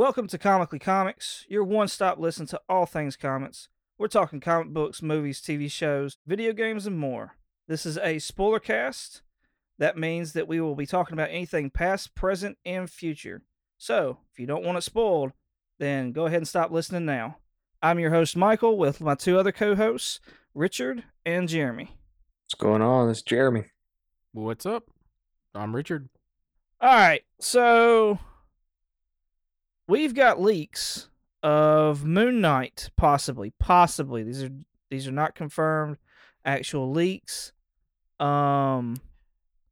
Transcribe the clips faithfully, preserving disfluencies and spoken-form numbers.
Welcome to Comically Comics, your one-stop listen to all things comics. We're talking comic books, movies, T V shows, video games, and more. This is a spoiler cast. That means that we will be talking about anything past, present, and future. So, if you don't want it spoiled, then go ahead and stop listening now. I'm your host, Michael, with my two other co-hosts, Richard and Jeremy. What's going on? It's Jeremy. What's up? I'm Richard. All right, so we've got leaks of Moon Knight, possibly, possibly. These are these are not confirmed actual leaks. Um,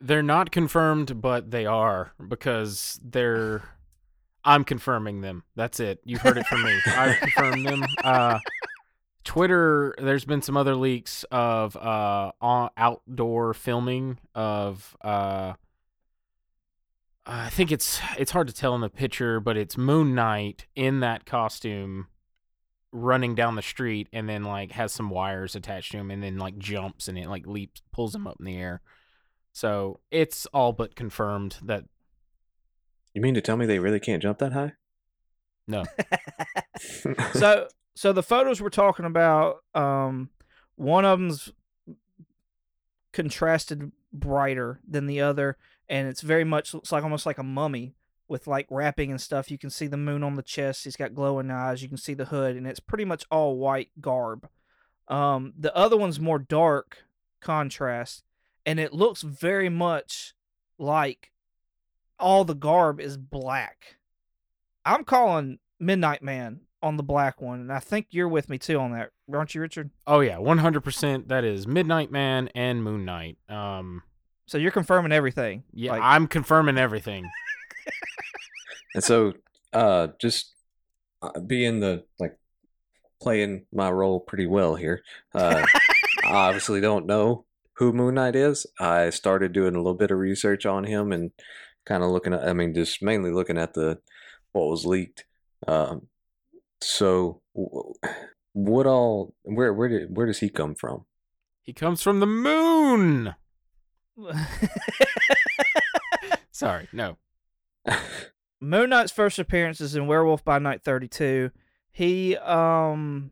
they're not confirmed, but they are because they're. I'm confirming them. That's it. You heard it from me. I confirmed them. Uh, Twitter. There's been some other leaks of uh outdoor filming of uh. I think it's it's hard to tell in the picture, but it's Moon Knight in that costume running down the street and then, like, has some wires attached to him and then, like, jumps and it, like, leaps, pulls him up in the air. So it's all but confirmed that... You mean to tell me they really can't jump that high? No. so so the photos we're talking about, um, one of them's contrasted brighter than the other, and it's very much looks like almost like a mummy with like wrapping and stuff. You can see the moon on the chest. He's got glowing eyes. You can see the hood, and it's pretty much all white garb. Um, the other one's more dark contrast, and it looks very much like all the garb is black. I'm calling Midnight Man on the black one, and I think you're with me too on that, aren't you, Richard? Oh yeah, one hundred percent. That is Midnight Man and Moon Knight. Um... So you're confirming everything. Yeah, like, I'm confirming everything. And so, uh, just being the, like, playing my role pretty well here, uh, I obviously don't know who Moon Knight is. I started doing a little bit of research on him and kind of looking at, I mean, just mainly looking at the what was leaked. Um, so, what all, where, where, did, where does he come from? He comes from the moon! Sorry, no. Moon Knight's first appearance is in Werewolf by Night thirty-two. He, um,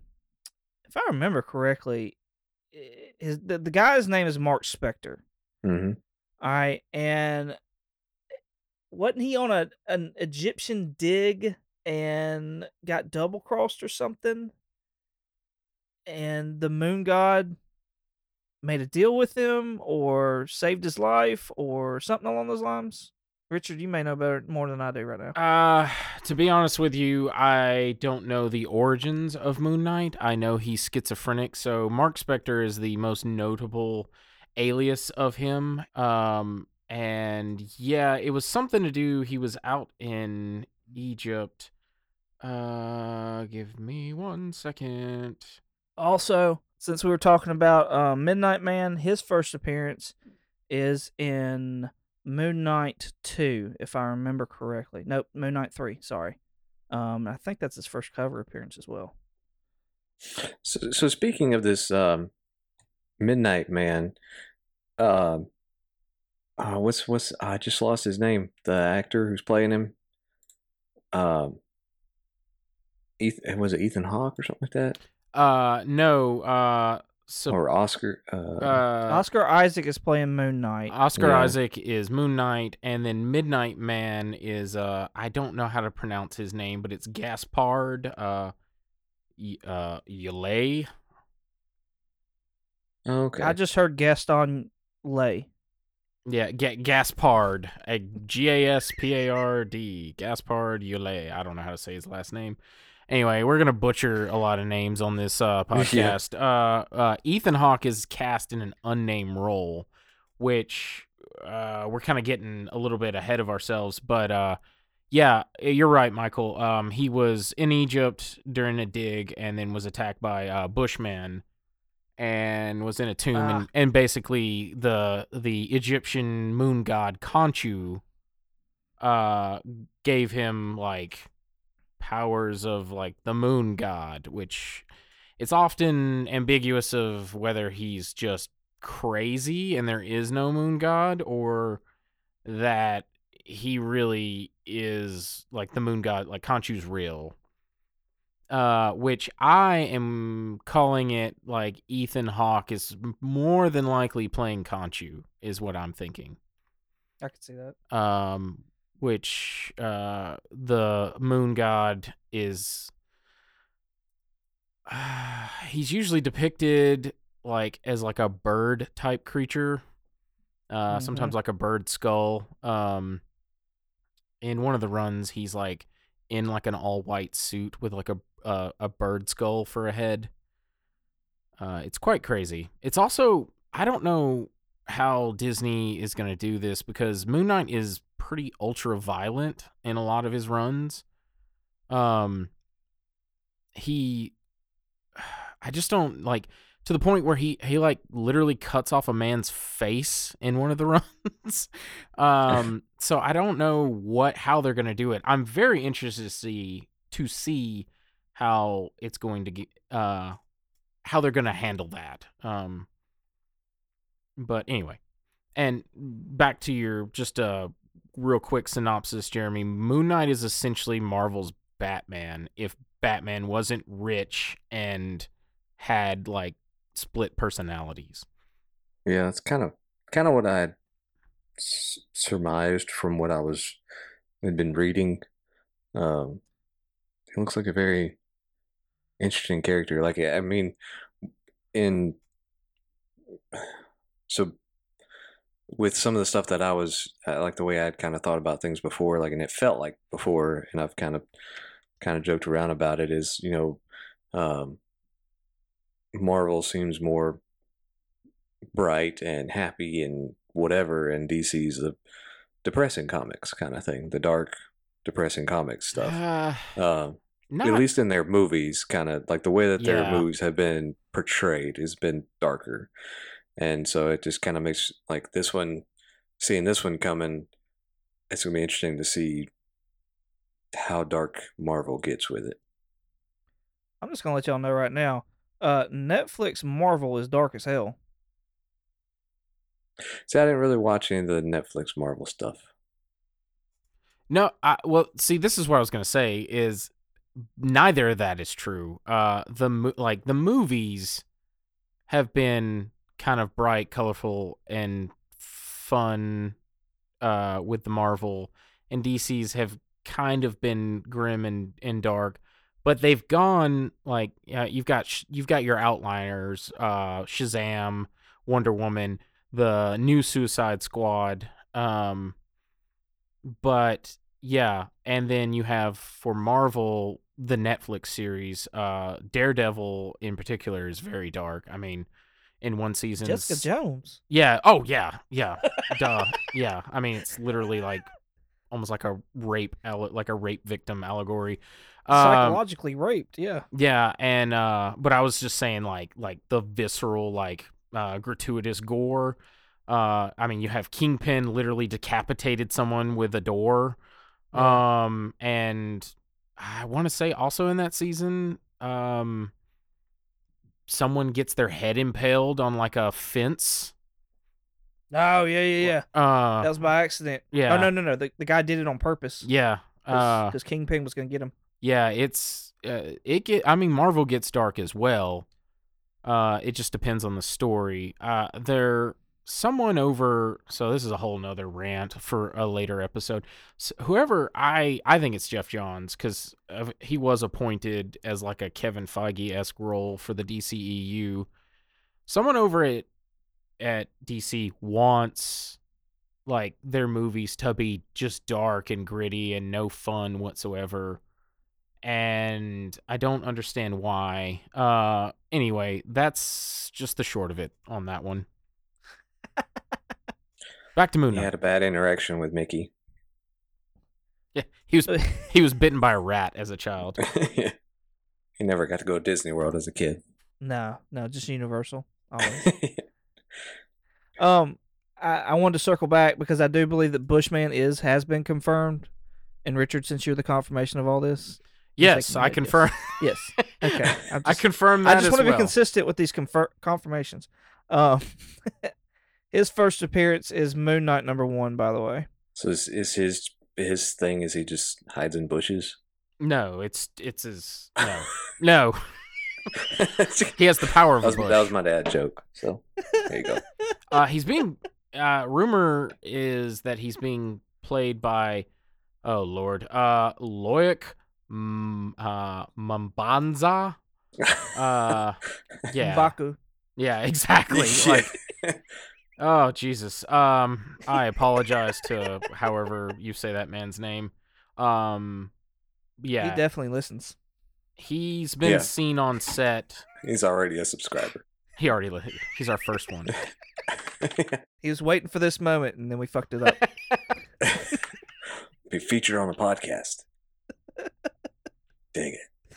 if I remember correctly, his the, the guy's name is Mark Spector. Mm-hmm. All right, and wasn't he on a an Egyptian dig and got double crossed or something? And the moon god made a deal with him or saved his life or something along those lines? Richard, you may know better, more than I do right now. Uh, to be honest with you, I don't know the origins of Moon Knight. I know he's schizophrenic, so Mark Spector is the most notable alias of him. Um, and yeah, it was something to do. He was out in Egypt. Uh, give me one second. Also, since we were talking about uh, Midnight Man, his first appearance is in Moon Knight two, if I remember correctly. Nope, Moon Knight three, sorry. Um, I think that's his first cover appearance as well. So, so speaking of this um, Midnight Man, uh, uh, what's what's I just lost his name, the actor who's playing him. Uh, Ethan, was it Ethan Hawke or something like that? Uh no uh so, or Oscar uh, uh Oscar Isaac is playing Moon Knight. Oscar yeah. Isaac is Moon Knight, and then Midnight Man is uh I don't know how to pronounce his name, but it's Gaspard uh y- uh Yulay. Okay. I just heard Gaston Lay. Yeah, G- Gaspard, a G A S P A R D. Gaspard Yulay. I don't know how to say his last name. Anyway, we're going to butcher a lot of names on this uh, podcast. Yeah. Uh, uh, Ethan Hawke is cast in an unnamed role, which uh, we're kind of getting a little bit ahead of ourselves. But uh, yeah, you're right, Michael. Um, he was in Egypt during a dig and then was attacked by uh, Bushman and was in a tomb. Uh. And, and basically the the Egyptian moon god Khonshu uh, gave him, like, powers of, like, the moon god, which it's often ambiguous of whether he's just crazy and there is no moon god, or that he really is like the moon god, like Khonshu's real. Uh, which I am calling it like Ethan Hawke is more than likely playing Khonshu, is what I'm thinking. I could see that. Um, which uh, the moon god is. Uh, he's usually depicted like as like a bird type creature. Uh, mm-hmm. Sometimes like a bird skull. Um, in one of the runs, he's like in like an all white suit with like a uh, a bird skull for a head. Uh, it's quite crazy. It's also, I don't know how Disney is going to do this because Moon Knight is pretty ultra violent in a lot of his runs. Um, he, I just don't like. To the point where he, he like literally cuts off a man's face in one of the runs. um, so I don't know what how they're going to do it. I'm very interested to see to see how it's going to get uh, how they're going to handle that. Um, but anyway, and back to your just a real quick synopsis, Jeremy. Moon Knight is essentially Marvel's Batman if Batman wasn't rich and had like split personalities. Yeah, that's kind of kind of what I s- surmised from what I was had been reading. Um, he looks like a very interesting character. Like, I mean, in so with some of the stuff that I was I, like the way I had kind of thought about things before, like, and it felt like before, and I've kind of kind of joked around about it. Is you know. Um, Marvel seems more bright and happy and whatever, and D C's the depressing comics kind of thing, the dark, depressing comics stuff. Uh, uh, not... At least in their movies, kind of like the way that their yeah. movies have been portrayed has been darker, and so it just kind of makes like this one, seeing this one coming, it's gonna be interesting to see how dark Marvel gets with it. I'm just gonna let y'all know right now. Uh, Netflix Marvel is dark as hell. See, I didn't really watch any of the Netflix Marvel stuff. No, I, well, see, this is what I was going to say is neither of that is true. Uh, the like the movies have been kind of bright, colorful, and fun uh, with the Marvel, and D C's have kind of been grim and, and dark. But they've gone like uh, you've got sh- you've got your outliers, uh, Shazam, Wonder Woman, the new Suicide Squad, um, but yeah, and then you have for Marvel the Netflix series, uh, Daredevil in particular is very dark. I mean, in one season, Jessica Jones. Yeah. Oh yeah. Yeah. Duh. Yeah. I mean, it's literally like almost like a rape, like a rape victim allegory. Psychologically um, raped, yeah. Yeah, and uh, but I was just saying, like, like the visceral, like, uh, gratuitous gore. Uh, I mean, you have Kingpin literally decapitated someone with a door. Yeah. Um, and I want to say also in that season, um, someone gets their head impaled on like a fence. Oh yeah, yeah, yeah. Uh, that was by accident. Yeah. Oh no, no, no. The the guy did it on purpose. Yeah. Because uh, Kingpin was gonna get him. Yeah, it's uh, it get. I mean, Marvel gets dark as well. Uh, it just depends on the story. Uh, there, someone over. So this is a whole nother rant for a later episode. So whoever I, I think it's Jeff Johns because he was appointed as like a Kevin Feige-esque role for the D C E U. Someone over at at D C wants like their movies to be just dark and gritty and no fun whatsoever. And I don't understand why. Uh, anyway, that's just the short of it on that one. Back to Moon Knight. He had a bad interaction with Mickey. Yeah, he was he was bitten by a rat as a child. Yeah. He never got to go to Disney World as a kid. No, no, just Universal. Always. Yeah. Um, I, I wanted to circle back because I do believe that Bushman is has been confirmed. And Richard, since you're the confirmation of all this. Yes, I confirm. Yes. yes. Okay. Just, I confirm that as well. I just want to be well. consistent with these confer- confirmations. Um, his first appearance is Moon Knight number one, by the way. So is, is his his thing is he just hides in bushes? No, it's it's his no no. He has the power of a bush. That was, that was my dad joke. So there you go. Uh, he's being uh, rumor is that he's being played by oh lord uh Loic mm, uh, Mambanza. Uh, yeah, Baku. Yeah, exactly. Like, oh Jesus. Um, I apologize to however you say that man's name. Um, yeah, he definitely listens. He's been yeah. seen on set. He's already a subscriber. He already li- he's our first one. He was waiting for this moment, and then we fucked it up. Be featured on the podcast. Dang it.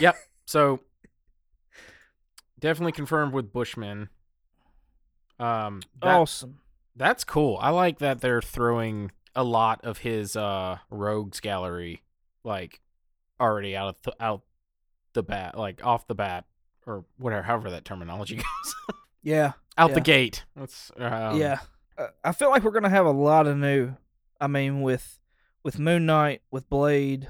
Yep. So definitely confirmed with Bushman. Um, that, awesome. That's cool. I like that they're throwing a lot of his uh, rogues gallery, like already out of th- out the bat, like off the bat, or whatever, however that terminology goes. Yeah, out yeah. the gate. That's um... yeah. Uh, I feel like we're gonna have a lot of new. I mean, with with Moon Knight, with Blade,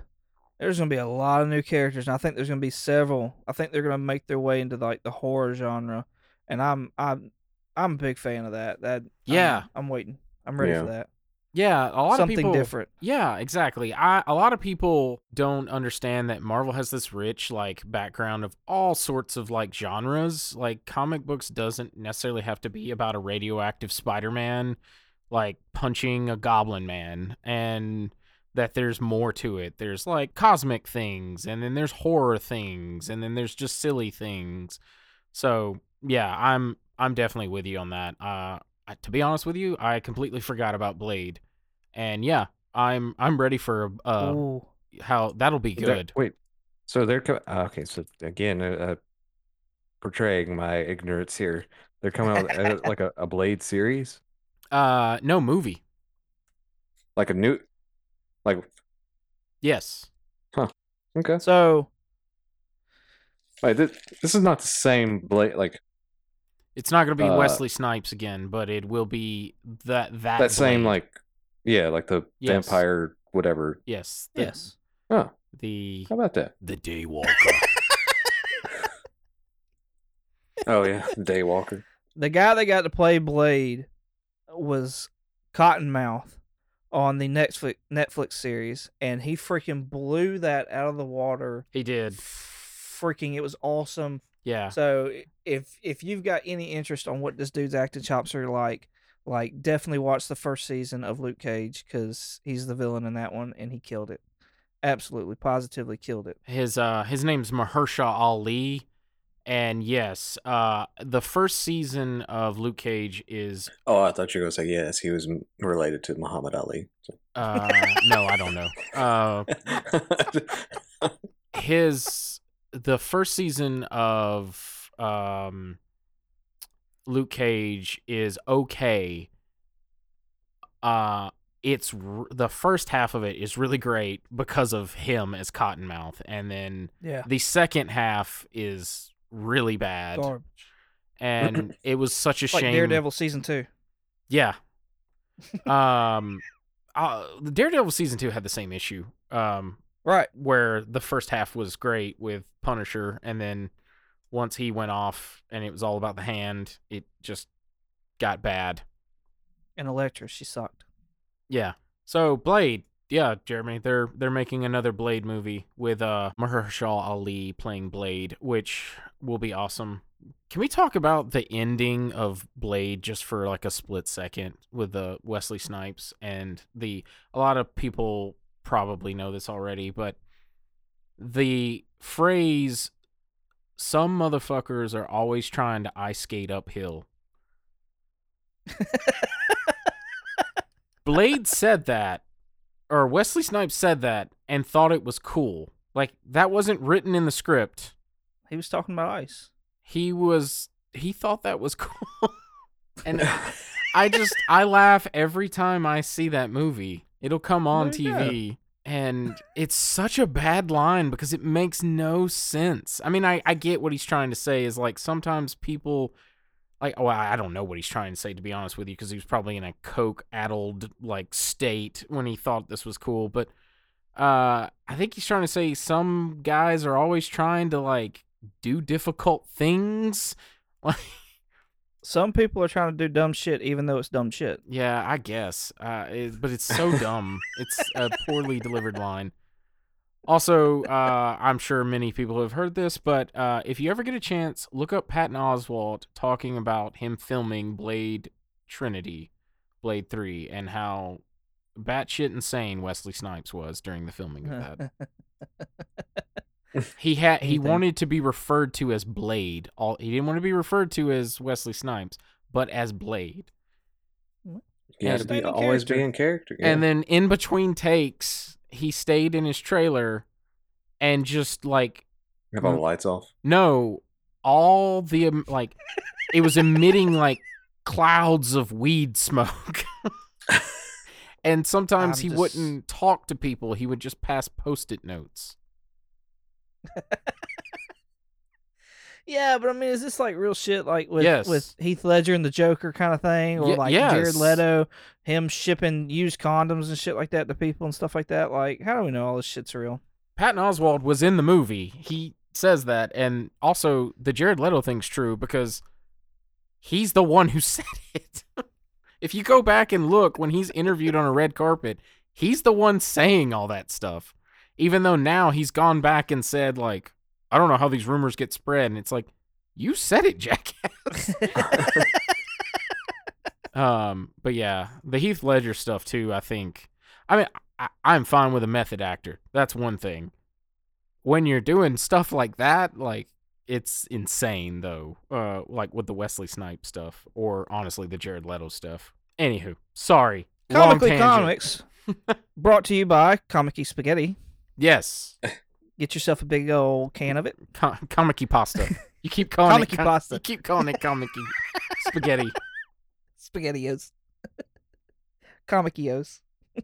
there's gonna be a lot of new characters, and I think there's gonna be several. I think they're gonna make their way into like the horror genre, and I'm I'm I'm a big fan of that. That yeah, I'm, I'm waiting. I'm ready yeah. for that. Yeah, a lot Something of people... Something different. Yeah, exactly. I, a lot of people don't understand that Marvel has this rich, like, background of all sorts of, like, genres. Like, comic books doesn't necessarily have to be about a radioactive Spider-Man, like, punching a goblin man, and that there's more to it. There's, like, cosmic things, and then there's horror things, and then there's just silly things. So, yeah, I'm I'm definitely with you on that. Uh To be honest with you, I completely forgot about Blade, and yeah, I'm I'm ready for uh Ooh. how that'll be good. That, wait, so they're co- okay. So again, uh, portraying my ignorance here, they're coming out uh, like a, a Blade series. Uh, no movie. Like a new, like yes. Huh. Okay. So, wait, this this is not the same Blade, like. It's not going to be uh, Wesley Snipes again, but it will be that that, that same like, yeah, like the yes. vampire whatever. Yes, the, yes. Oh, the how about that? The Daywalker. Oh yeah, Daywalker. The guy that got to play Blade was Cottonmouth on the Netflix Netflix series, and he freaking blew that out of the water. He did. Freaking, it was awesome. Yeah. So if if you've got any interest on what this dude's acting chops are like, like definitely watch the first season of Luke Cage because he's the villain in that one and he killed it, absolutely, positively killed it. His uh his name's Mahershala Ali, and yes, uh the first season of Luke Cage is. Oh, I thought you were gonna say yes. He was related to Muhammad Ali. So. Uh, no, I don't know. Uh, his. The first season of um, Luke Cage is okay. Uh, it's r- the first half of it is really great because of him as Cottonmouth, and then yeah. the second half is really bad. Garbage. And it was such a like shame. Like Daredevil season two. Yeah. um, uh, Daredevil season two had the same issue. Um. Right. Where the first half was great with Punisher, and then once he went off and it was all about the hand, it just got bad. And Elektra, she sucked. Yeah. So Blade, yeah, Jeremy, they're they're making another Blade movie with uh Mahershala Ali playing Blade, which will be awesome. Can we talk about the ending of Blade just for like a split second with the uh, Wesley Snipes and the a lot of people probably know this already, but the phrase "some motherfuckers are always trying to ice skate uphill." Blade said that, or Wesley Snipes said that, and thought it was cool. Like that wasn't written in the script. He was talking about ice. He was. He thought that was cool, and I just I laugh every time I see that movie. It'll come on T V, go. And it's such a bad line because it makes no sense. I mean, I, I get what he's trying to say is, like, sometimes people Like, oh, I don't know what he's trying to say, to be honest with you, because he was probably in a coke-addled, like, state when he thought this was cool. But uh, I think he's trying to say some guys are always trying to, like, do difficult things. Like, some people are trying to do dumb shit, even though it's dumb shit. Yeah, I guess. Uh, it, but it's so dumb. It's a poorly delivered line. Also, uh, I'm sure many people have heard this, but uh, if you ever get a chance, look up Patton Oswalt talking about him filming Blade Trinity, Blade three, and how batshit insane Wesley Snipes was during the filming of that. he had he wanted to be referred to as Blade. All he didn't want to be referred to as Wesley Snipes, but as Blade. He had to be, always be in character. Yeah. And then in between takes, he stayed in his trailer and just, like... Have all the lights off? No. All the, like... it was emitting, like, clouds of weed smoke. And sometimes I'm he just... wouldn't talk to people. He would just pass Post-it notes. Yeah, but I mean, is this like real shit, like with yes. with Heath Ledger and the Joker kind of thing, or y- like yes. Jared Leto, him shipping used condoms and shit like that to people and stuff like that? Like, how do we know all this shit's real? Patton Oswalt was in the movie. He says that, and also the Jared Leto thing's true because he's the one who said it. If you go back and look when he's interviewed on a red carpet, he's the one saying all that stuff. Even though now he's gone back and said, like, I don't know how these rumors get spread, and it's like, you said it, jackass. um, but yeah, the Heath Ledger stuff too. I think, I mean, I, I'm fine with a method actor. That's one thing. When you're doing stuff like that, like it's insane though. Uh, like with the Wesley Snipes stuff, or honestly, the Jared Leto stuff. Anywho, sorry. Comically Comics, brought to you by Comic-y Spaghetti. Yes. Get yourself a big old can of it. Com- comic-y pasta. You keep calling comic-y it com- pasta. You keep calling it comic-y spaghetti. Spaghettios. Comic-yos. um,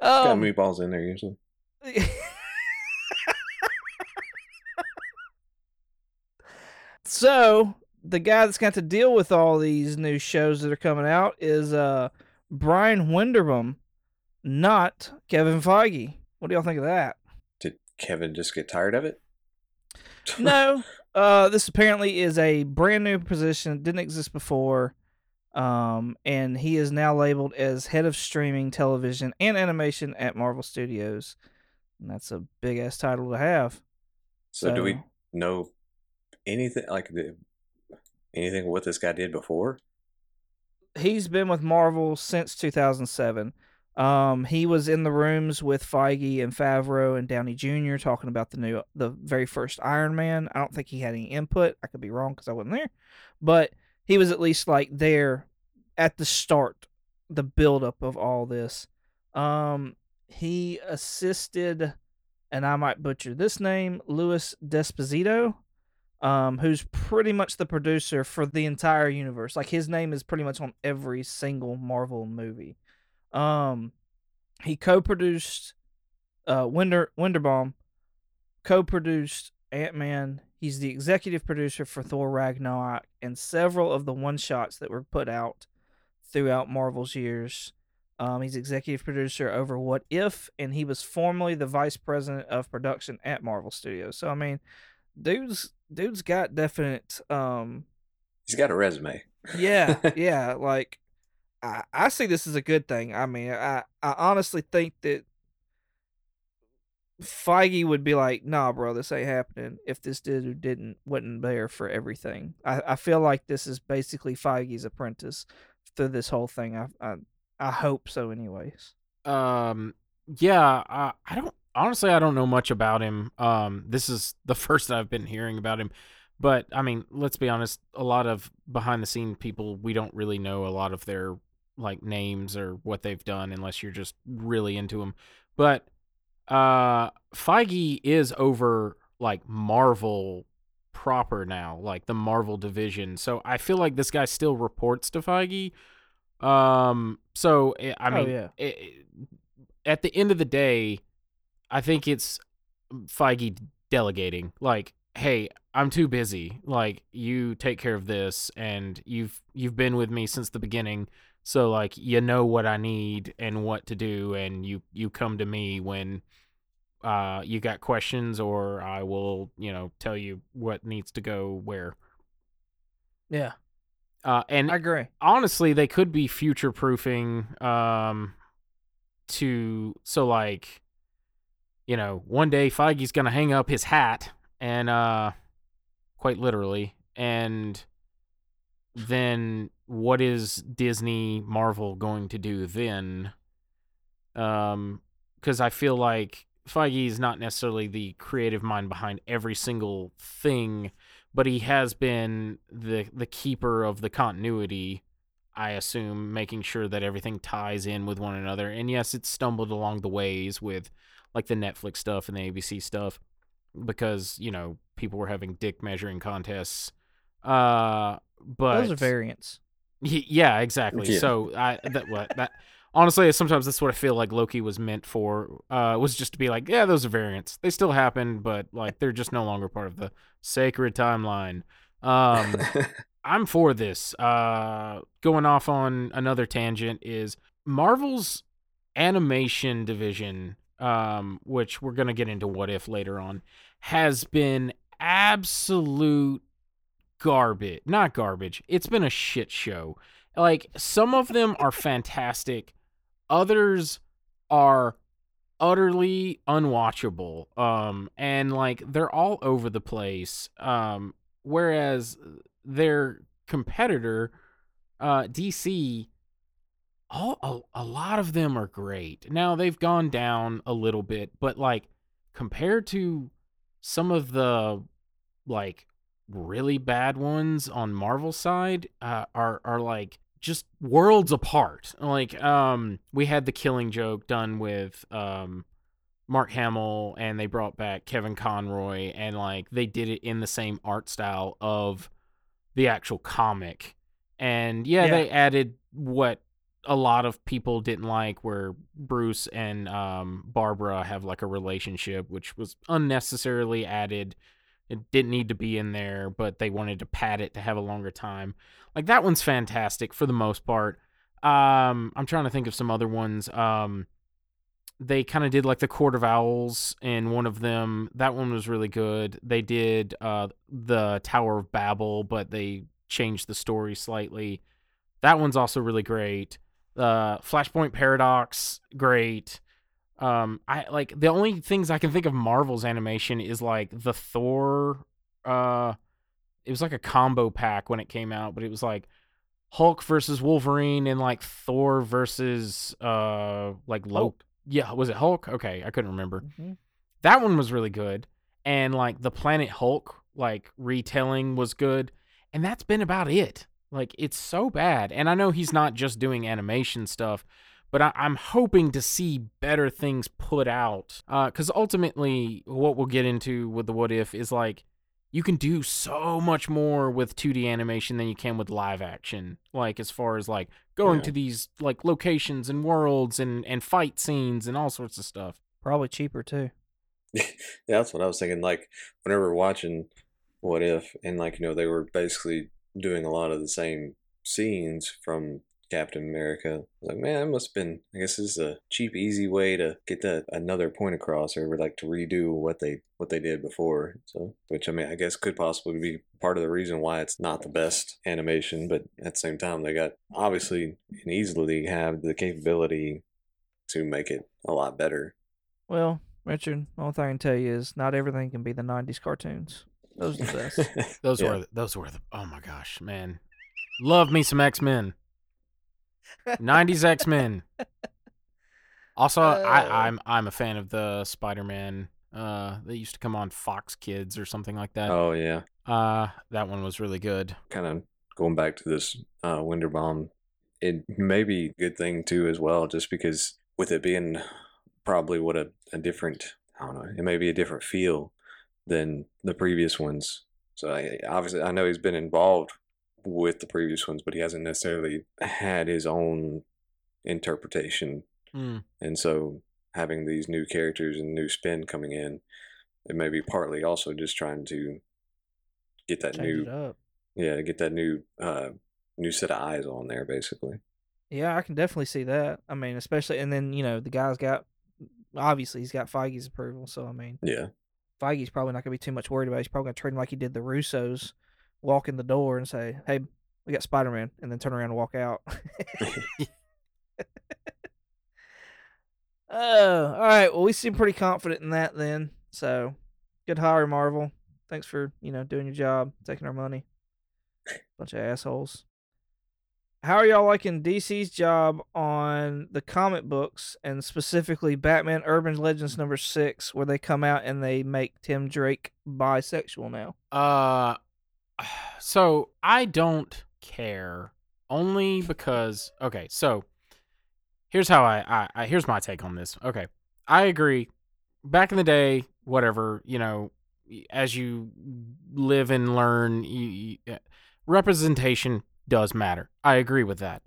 Got meatballs in there usually. So the guy that's got to deal with all these new shows that are coming out is uh, Brian Winterbottom, not Kevin Feige. What do y'all think of that? Kevin just get tired of it? No. Uh, this apparently is a brand new position. It didn't exist before. Um, and he is now labeled as head of streaming, television, and animation at Marvel Studios. And that's a big-ass title to have. So, so do we know anything, like the, anything what this guy did before? He's been with Marvel since two thousand seven. Um, he was in the rooms with Feige and Favreau and Downey Junior talking about the new, the very first Iron Man. I don't think he had any input. I could be wrong because I wasn't there, but he was at least like there at the start, the buildup of all this. Um, he assisted, and I might butcher this name, Louis Desposito, um, who's pretty much the producer for the entire universe. Like his name is pretty much on every single Marvel movie. Um, he co-produced, uh, Winder Winterbaum co-produced Ant-Man. He's the executive producer for Thor Ragnarok and several of the one-shots that were put out throughout Marvel's years. Um, he's executive producer over What If, and he was formerly the vice president of production at Marvel Studios. So I mean, dude's dude's got definite. Um, he's got a resume. yeah, yeah, like. I, I see this as a good thing. I mean, I, I honestly think that Feige would be like, nah, bro, this ain't happening if this dude who didn't, wasn't there for everything. I, I feel like this is basically Feige's apprentice through this whole thing. I I, I hope so anyways. Um, yeah, I, I don't, honestly, I don't know much about him. Um, this is the first I've been hearing about him. But, I mean, let's be honest, a lot of behind-the-scenes people, we don't really know a lot of their, like, names or what they've done unless you're just really into them. But uh, Feige is over, like, Marvel proper now, like the Marvel division. So I feel like this guy still reports to Feige. Um, so, I mean, oh, yeah. it, at the end of the day, I think it's Feige delegating. Like, hey... I'm too busy. Like, you take care of this, and you've you've been with me since the beginning. So, like, you know what I need and what to do, and you, you come to me when uh, you got questions, or I will, you know, tell you what needs to go where. Yeah. Uh, and I agree. Honestly, they could be future-proofing um, to, so, like, you know, one day Feige's going to hang up his hat, and uh, quite literally, and then what is Disney Marvel going to do then? Um, because I feel like Feige is not necessarily the creative mind behind every single thing, but he has been the the keeper of the continuity, I assume, making sure that everything ties in with one another. And yes, it's stumbled along the ways with like the Netflix stuff and the A B C stuff, because, you know, people were having dick measuring contests. Uh, but those are variants. Y- yeah, exactly. Yeah. So I that what that honestly, sometimes that's what I feel like Loki was meant for. Uh, was just to be like, yeah, those are variants. They still happen, but like they're just no longer part of the sacred timeline. Um, I'm for this. Uh, going off on another tangent is Marvel's animation division, um, which we're gonna get into What If later on, has been absolute garbage. Not garbage. It's been a shit show. Like, some of them are fantastic. Others are utterly unwatchable. Um, and like, they're all over the place. Um, whereas their competitor, uh, D C, all a, a lot of them are great. Now they've gone down a little bit, but like, compared to some of the like really bad ones on Marvel side, uh, are are like just worlds apart. Like, um, we had The Killing Joke done with um, Mark Hamill, and they brought back Kevin Conroy, and like they did it in the same art style of the actual comic. And yeah, yeah. they added what a lot of people didn't like, where Bruce and um, Barbara have like a relationship, which was unnecessarily added. It didn't need to be in there, but they wanted to pad it to have a longer time. Like, that one's fantastic for the most part. Um, I'm trying to think of some other ones. Um, they kind of did, like, the Court of Owls in one of them. That one was really good. They did uh, the Tower of Babel, but they changed the story slightly. That one's also really great. Uh, Flashpoint Paradox, great. Um, I like the only things I can think of Marvel's animation is like the Thor, uh, it was like a combo pack when it came out, but it was like Hulk versus Wolverine and like Thor versus, uh, like Loki. Yeah. Was it Hulk? Okay. I couldn't remember. Mm-hmm. That one was really good. And like the Planet Hulk, like retelling was good. And that's been about it. Like, it's so bad. And I know he's not just doing animation stuff, but I, I'm hoping to see better things put out. Because uh, ultimately, what we'll get into with the What If is, like, you can do so much more with two D animation than you can with live action. Like, as far as, like, going yeah. to these, like, locations and worlds and, and fight scenes and all sorts of stuff. Probably cheaper, too. Yeah, that's what I was thinking. Like, whenever watching What If, and, like, you know, they were basically doing a lot of the same scenes from Captain America. I was like, man, that must have been, I guess this is a cheap, easy way to get that another point across, or like to redo what they what they did before. So, which I mean, I guess could possibly be part of the reason why it's not the best animation, but at the same time, they got obviously and easily have the capability to make it a lot better. Well, Richard, the only thing I can tell you is not everything can be the nineties cartoons. Those are the best. those yeah. were those were the oh my gosh, man. Love me some X-Men. nineties X-Men. Also, uh, I, I'm I'm a fan of the Spider-Man uh, that used to come on Fox Kids or something like that. Oh yeah, uh, that one was really good. Kind of going back to this uh, Winterbaum, it may be a good thing too as well, just because with it being probably what a, a different, I don't know, it may be a different feel than the previous ones. So I, obviously, I know he's been involved with the previous ones, but he hasn't necessarily had his own interpretation. Mm. And so having these new characters and new spin coming in, it may be partly also just trying to get that Change new, it up. yeah, get that new, uh, new set of eyes on there, basically. Yeah, I can definitely see that. I mean, especially, and then you know the guy's got, obviously he's got Feige's approval, so I mean, yeah, Feige's probably not gonna be too much worried about it. He's probably gonna treat him like he did the Russos, walk in the door and say, "Hey, we got Spider-Man," and then turn around and walk out. Oh, all right. Well, we seem pretty confident in that then. So, good hire, Marvel. Thanks for, you know, doing your job, taking our money. Bunch of assholes. How are y'all liking D C's job on the comic books, and specifically Batman Urban Legends number six, where they come out and they make Tim Drake bisexual now? Uh, so I don't care, only because, okay, so here's how I, I, I, here's my take on this. Okay, I agree. Back in the day, whatever, you know, as you live and learn, you, you, representation does matter. I agree with that.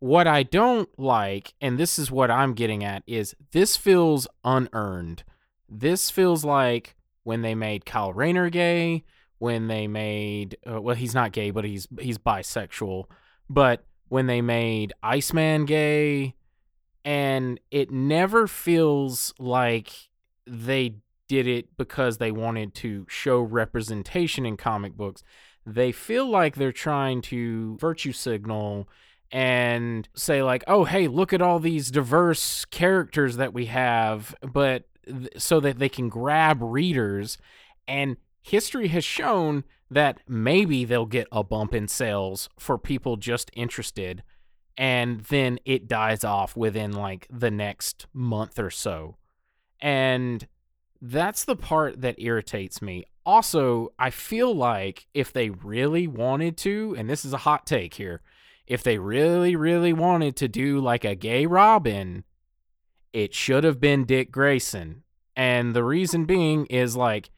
What I don't like, and this is what I'm getting at, is this feels unearned. This feels like when they made Kyle Rayner gay, when they made, uh, well, he's not gay, but he's he's bisexual, but when they made Iceman gay. And it never feels like they did it because they wanted to show representation in comic books. They feel like they're trying to virtue signal and say like, oh, hey, look at all these diverse characters that we have, but th- so that they can grab readers. And history has shown that maybe they'll get a bump in sales for people just interested, and then it dies off within, like, the next month or so. And that's the part that irritates me. Also, I feel like if they really wanted to, and this is a hot take here, if they really, really wanted to do, like, a gay Robin, it should have been Dick Grayson. And the reason being is, like,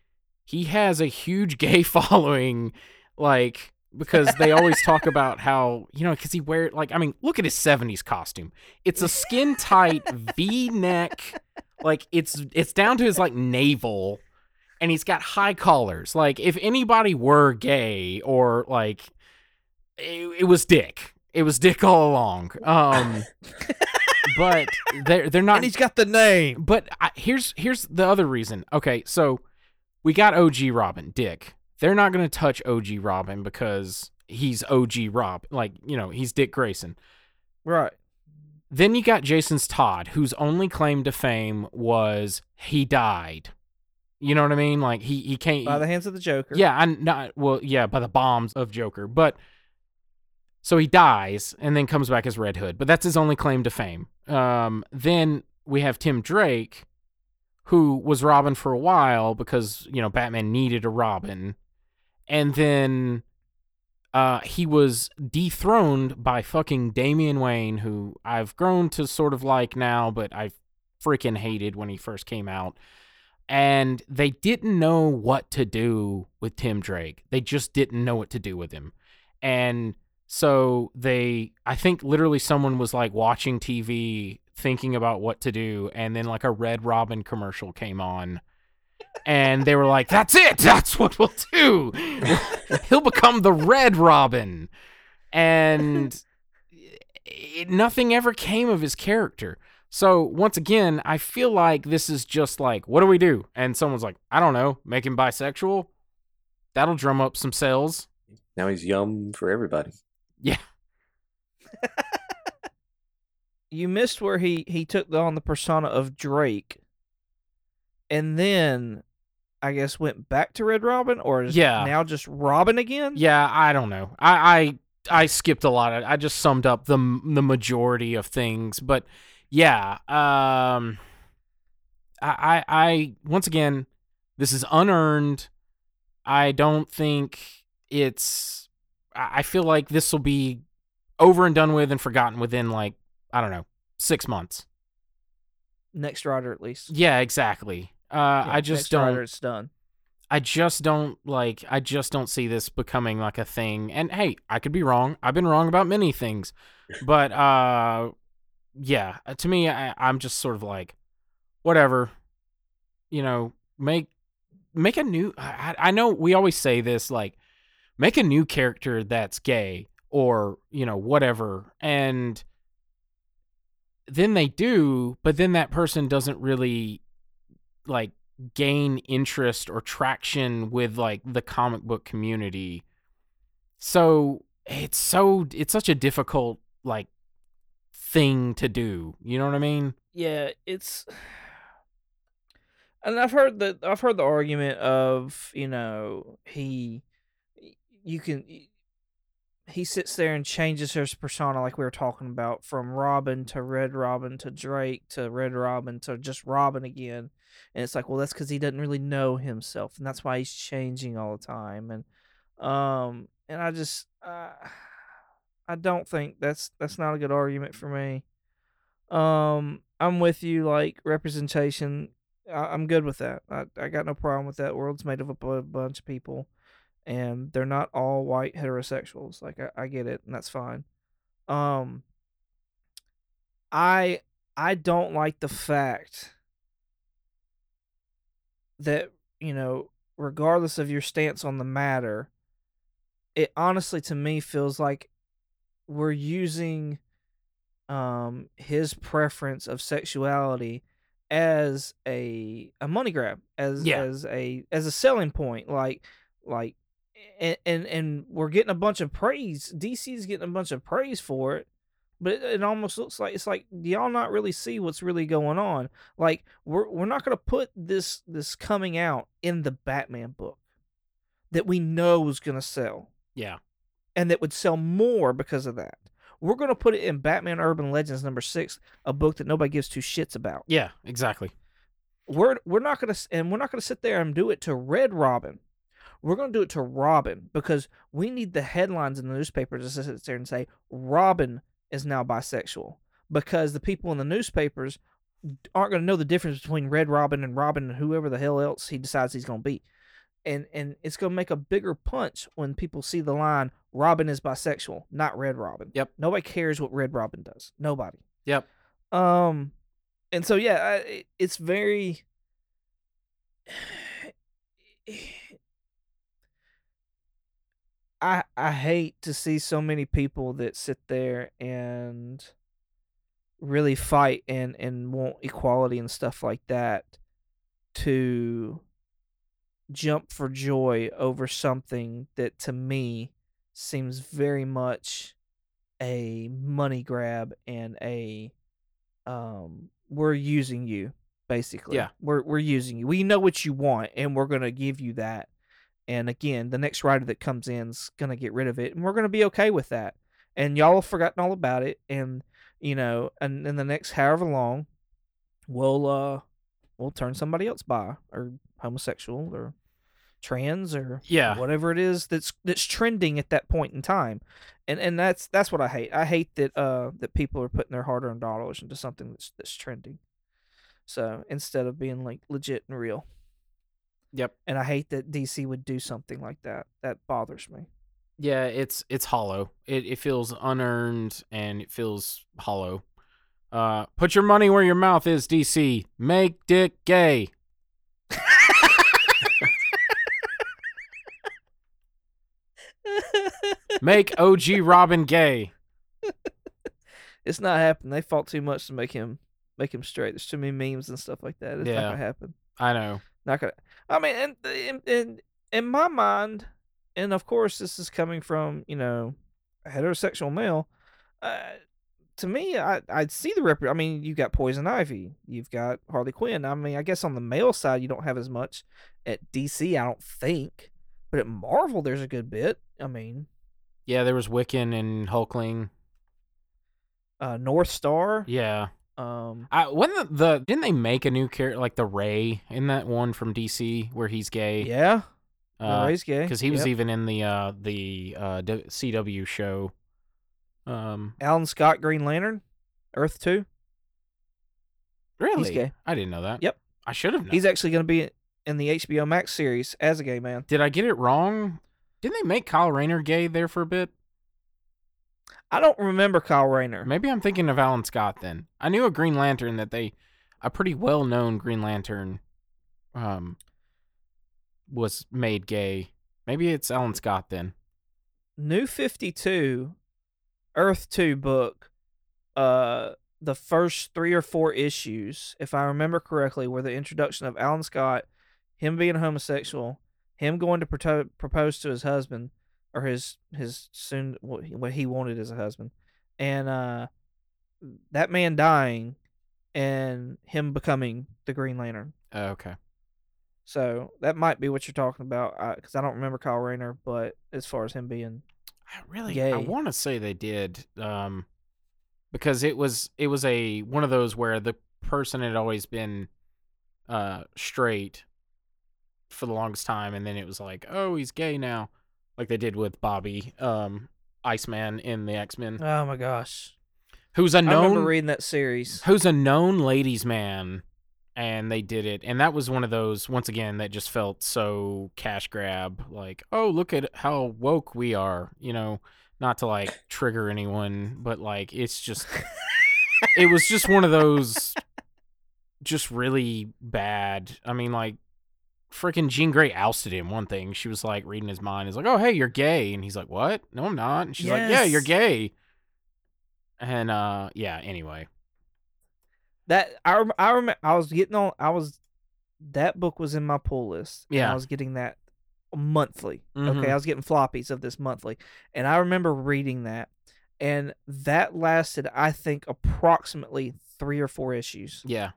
he has a huge gay following, like... because they always talk about how, you know, because he wear, like, I mean, look at his seventies costume. It's a skin-tight V-neck. Like, it's it's down to his, like, navel. And he's got high collars. Like, if anybody were gay or, like, it, it was Dick. It was Dick all along. Um, but they're, they're not. And he's got the name. But I, here's here's the other reason. Okay, so we got O G Robin, Dick. They're not going to touch O G Robin because he's O G Rob. Like, you know, he's Dick Grayson. Right. Then you got Jason Todd, whose only claim to fame was he died. You know what I mean? Like, he, he can't... By the hands of the Joker. Yeah, I'm not... Well, yeah, by the bombs of Joker. But... So he dies and then comes back as Red Hood. But that's his only claim to fame. Um, then we have Tim Drake, who was Robin for a while because, you know, Batman needed a Robin. And then uh, he was dethroned by fucking Damian Wayne, who I've grown to sort of like now, but I freaking hated when he first came out. And they didn't know what to do with Tim Drake. They just didn't know what to do with him. And so they, I think literally someone was like watching T V thinking about what to do. And then like a Red Robin commercial came on. And they were like, that's it. That's what we'll do. He'll become the Red Robin. And it, nothing ever came of his character. So once again, I feel like this is just like, what do we do? And someone's like, I don't know, make him bisexual. That'll drum up some sales. Now he's yum for everybody. Yeah. You missed where he, he took on the persona of Drake. And then, I guess, went back to Red Robin, or is yeah. now just Robin again? Yeah, I don't know. I, I I skipped a lot. I just summed up the the majority of things, but yeah. Um, I, I I once again, this is unearned. I don't think it's. I feel like this will be over and done with and forgotten within like I don't know six months. Next rider, at least. Yeah, exactly. Uh, yeah, I just next don't. Rider, it's done. I just don't like. I just don't see this becoming like a thing. And hey, I could be wrong. I've been wrong about many things, but uh, yeah. To me, I, I'm just sort of like, whatever. You know, make make a new. I, I know we always say this, like, make a new character that's gay or, you know, whatever. And then they do, but then that person doesn't really, like, gain interest or traction with, like, the comic book community. So it's so, it's such a difficult, like, thing to do. You know what I mean? Yeah, it's... And I've heard the I've heard the argument of, you know, he, you can, he sits there and changes his persona, like we were talking about, from Robin to Red Robin to Drake to Red Robin to just Robin again, and it's like, well, that's because he doesn't really know himself, and that's why he's changing all the time, and um, and I just uh, I don't think that's that's not a good argument for me. Um, I'm with you, like, representation. I'm good with that. I, I got no problem with that. The world's made of a b- bunch of people, and they're not all white heterosexuals. Like, I, I get it, and that's fine. Um, I I don't like the fact that, you know, regardless of your stance on the matter, it honestly to me feels like we're using um his preference of sexuality as a a money grab, as yeah. as a as a selling point, like like and, and and we're getting a bunch of praise. D C's getting a bunch of praise for it, but it, it almost looks like it's like, do y'all not really see what's really going on? Like, we're we're not gonna put this this coming out in the Batman book that we know is gonna sell. Yeah. And that would sell more because of that. We're going to put it in Batman Urban Legends number six, a book that nobody gives two shits about. Yeah, exactly. We're we're not going to and we're not going to sit there and do it to Red Robin. We're going to do it to Robin, because we need the headlines in the newspaper to sit there and say Robin is now bisexual, because the people in the newspapers aren't going to know the difference between Red Robin and Robin and whoever the hell else he decides he's going to be. And and it's going to make a bigger punch when people see the line, Robin is bisexual, not Red Robin. Yep. Nobody cares what Red Robin does. Nobody. Yep. Um, and so, yeah, I, it's very... I I hate to see so many people that sit there and really fight and, and want equality and stuff like that to... jump for joy over something that to me seems very much a money grab and a um we're using you, basically. Yeah. We're we're using you. We know what you want, and we're gonna give you that. And again, the next writer that comes in's gonna get rid of it, and we're gonna be okay with that. And y'all have forgotten all about it, and you know, and in the next however long, we'll uh we'll turn somebody else bi or homosexual or trans or yeah. whatever it is that's that's trending at that point in time, and and that's that's what I hate. I hate that uh that people are putting their hard earned dollars into something that's that's trending, so instead of being like legit and real. Yep. And I hate that D C would do something like that. That bothers me. Yeah, it's it's hollow. It it feels unearned and it feels hollow. Uh, put your money where your mouth is, D C. Make dick gay. Make O G Robin gay. It's not happening. They fought too much to make him make him straight. There's too many memes and stuff like that. It's yeah. not gonna happen. I know. Not gonna. I mean, and in, in in my mind, and of course, this is coming from, you know, a heterosexual male. Uh, to me, I I see the rep. I mean, you've got Poison Ivy, you've got Harley Quinn. I mean, I guess on the male side, you don't have as much at D C. I don't think, but at Marvel, there's a good bit. I mean. Yeah, there was Wiccan and Hulkling. Uh, North Star. Yeah. Um, I when the, the didn't they make a new character like the Ray in that one from D C where he's gay? Yeah, uh, Ray's gay because he yep. was even in the uh, the uh, C W show. Um, Alan Scott, Green Lantern, Earth Two. Really? He's gay. I didn't know that. Yep. I should have known. He's actually going to be in the H B O Max series as a gay man. Did I get it wrong? Didn't they make Kyle Rayner gay there for a bit? I don't remember Kyle Rayner. Maybe I'm thinking of Alan Scott then. I knew a Green Lantern that they, a pretty well-known Green Lantern, um, was made gay. Maybe it's Alan Scott then. New fifty-two, Earth two book, uh, the first three or four issues, if I remember correctly, were the introduction of Alan Scott, him being homosexual, him going to proto- propose to his husband, or his his soon what he wanted as a husband, and uh, that man dying, and him becoming the Green Lantern. Oh, okay. So that might be what you're talking about, because I, I don't remember Kyle Rayner, but as far as him being, I really gay. I want to say they did, um, because it was it was a one of those where the person had always been uh, straight for the longest time, and then it was like, oh, he's gay now, like they did with Bobby, um, Iceman in the X-Men. Oh my gosh, who's a known I remember reading that series. Who's a known ladies' man. And they did it, and that was one of those, once again, that just felt so cash grab, like, oh, look at how woke we are, you know, not to, like, trigger anyone, but, like, it's just, it was just one of those just really bad, I mean, like, freaking Jean Grey ousted him, one thing, she was, like, reading his mind, is like, oh, hey, you're gay, and he's like, what? No, I'm not, and she's yes. like, yeah, you're gay, and, uh, yeah, anyway. That I I remember I was getting on I was that book was in my pull list. Yeah, and I was getting that monthly. Mm-hmm. Okay, I was getting floppies of this monthly, and I remember reading that, and that lasted I think approximately three or four issues. Yeah,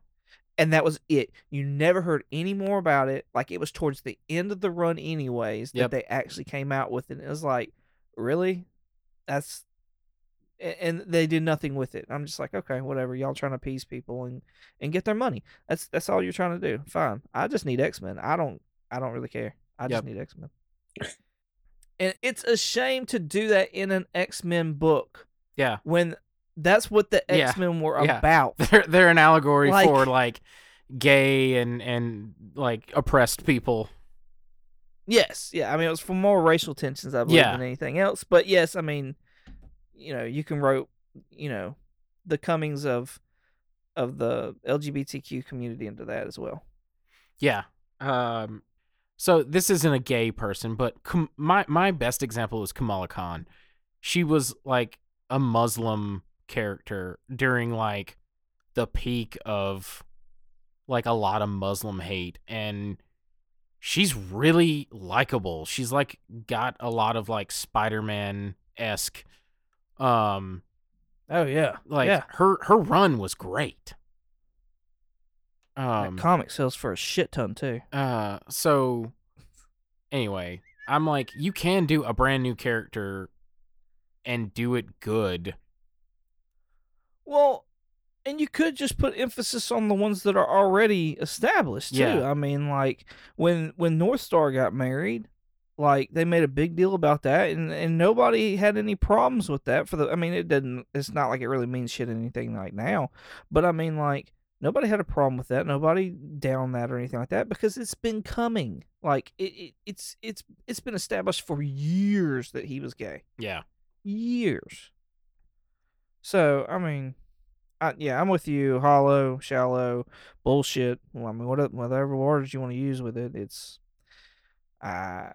and that was it. You never heard any more about it. Like it was towards the end of the run, anyways, yep. that they actually came out with it. And it was like, really, that's. And they did nothing with it. I'm just like, okay, whatever. Y'all trying to appease people and, and get their money. That's that's all you're trying to do. Fine. I just need X-Men. I don't I don't really care. I just yep. need X-Men. And it's a shame to do that in an X-Men book. Yeah. When that's what the X-Men yeah. were yeah. about. They're they're an allegory like, for like gay and, and like oppressed people. Yes. Yeah. I mean, it was for more racial tensions, I believe, yeah. than anything else. But yes, I mean. You know, you can wrote, you know, the comings of of the L G B T Q community into that as well. Yeah. Um. So this isn't a gay person, but com- my my best example is Kamala Khan. She was like a Muslim character during like the peak of like a lot of Muslim hate, and she's really likable. She's like got a lot of like Spider-Man-esque. Um, oh yeah, like yeah. her her run was great. Um, that comic sells for a shit ton too. Uh, so anyway, I'm like, you can do a brand new character and do it good. Well, and you could just put emphasis on the ones that are already established too. Yeah. I mean, like when when North Star got married. Like they made a big deal about that, and, and nobody had any problems with that. For the, I mean, it didn't. It's not like it really means shit anything like now, but I mean, like nobody had a problem with that. Nobody down that or anything like that because it's been coming. Like it, it it's it's it's been established for years that he was gay. Yeah, years. So I mean, I, yeah, I'm with you. Hollow, shallow, bullshit. Well, I mean, whatever, whatever words you want to use with it, it's. I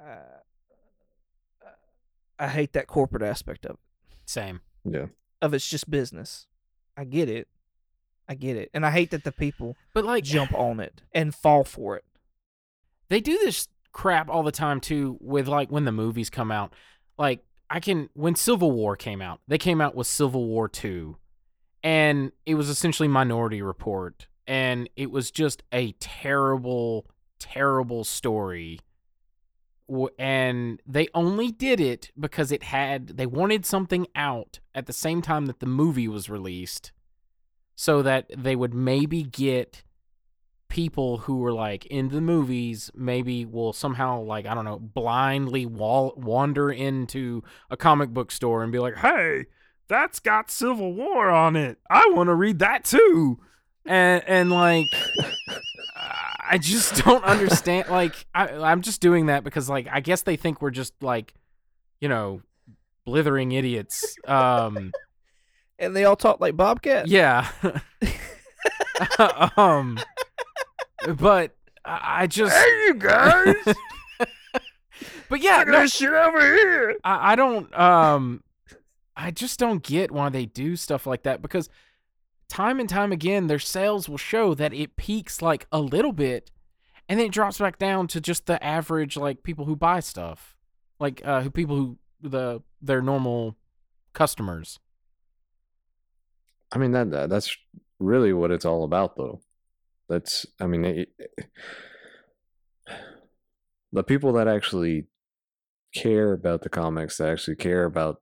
I hate that corporate aspect of it. Same. Yeah. Of it's just business. I get it. I get it. And I hate that the people but like, jump on it and fall for it. They do this crap all the time, too, with, like, when the movies come out. Like, I can... When Civil War came out, they came out with Civil War two. And it was essentially Minority Report. And it was just a terrible, terrible story. And they only did it because it had, they wanted something out at the same time that the movie was released so that they would maybe get people who were like into the movies, maybe will somehow like, I don't know, blindly wall- wander into a comic book store and be like, hey, that's got Civil War on it. I want to read that too. And, and like... I just don't understand. Like, I, I'm just doing that because, like, I guess they think we're just, like, you know, blithering idiots. Um, and they all talk like Bobcat. Yeah. um, but I just. Hey, you guys. But yeah, look at no, that shit over here. I, I don't. Um, I just don't get why they do stuff like that, because time and time again, their sales will show that it peaks like a little bit, and then it drops back down to just the average, like people who buy stuff, like uh, who people who the their normal customers. I mean that, that that's really what it's all about, though. That's I mean, it, it, the people that actually care about the comics, that actually care about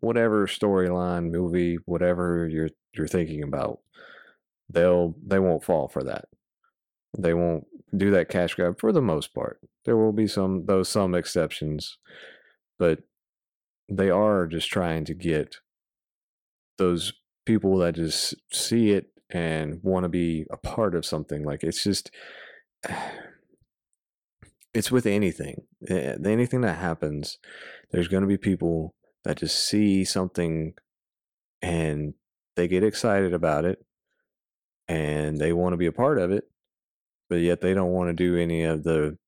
whatever storyline, movie, whatever you're you're thinking about, they'll they won't fall for that. They won't do that cash grab for the most part. There will be some though some exceptions, but they are just trying to get those people that just see it and want to be a part of something. Like, it's just, it's with anything. Anything that happens, there's going to be people that just see something and they get excited about it and they want to be a part of it, but yet they don't want to do any of the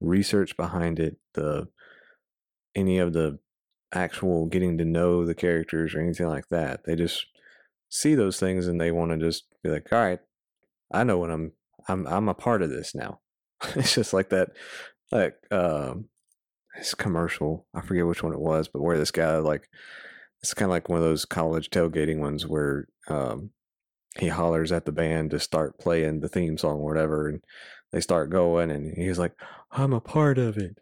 research behind it, the any of the actual getting to know the characters or anything like that. They just see those things and they want to just be like, all right, I know what I'm I'm I'm a part of this now. It's just like that, like um this commercial, I forget which one it was, but where this guy, like, it's kind of like one of those college tailgating ones where um he hollers at the band to start playing the theme song or whatever, and they start going and he's like, I'm a part of it.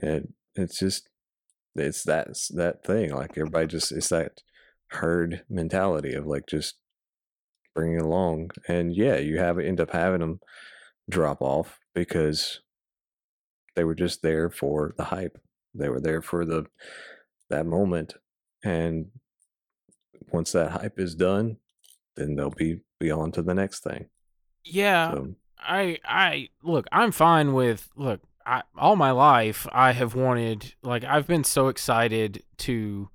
And it's just It's that, it's that thing. Like, everybody just, it's that herd mentality of, like, just bringing along. And yeah, you have end up having them drop off because they were just there for the hype. They were there for the, that moment. And once that hype is done, then they'll be, be on to the next thing. Yeah. So. I, I look, I'm fine with, look, I, all my life, I have wanted, like, I've been so excited to,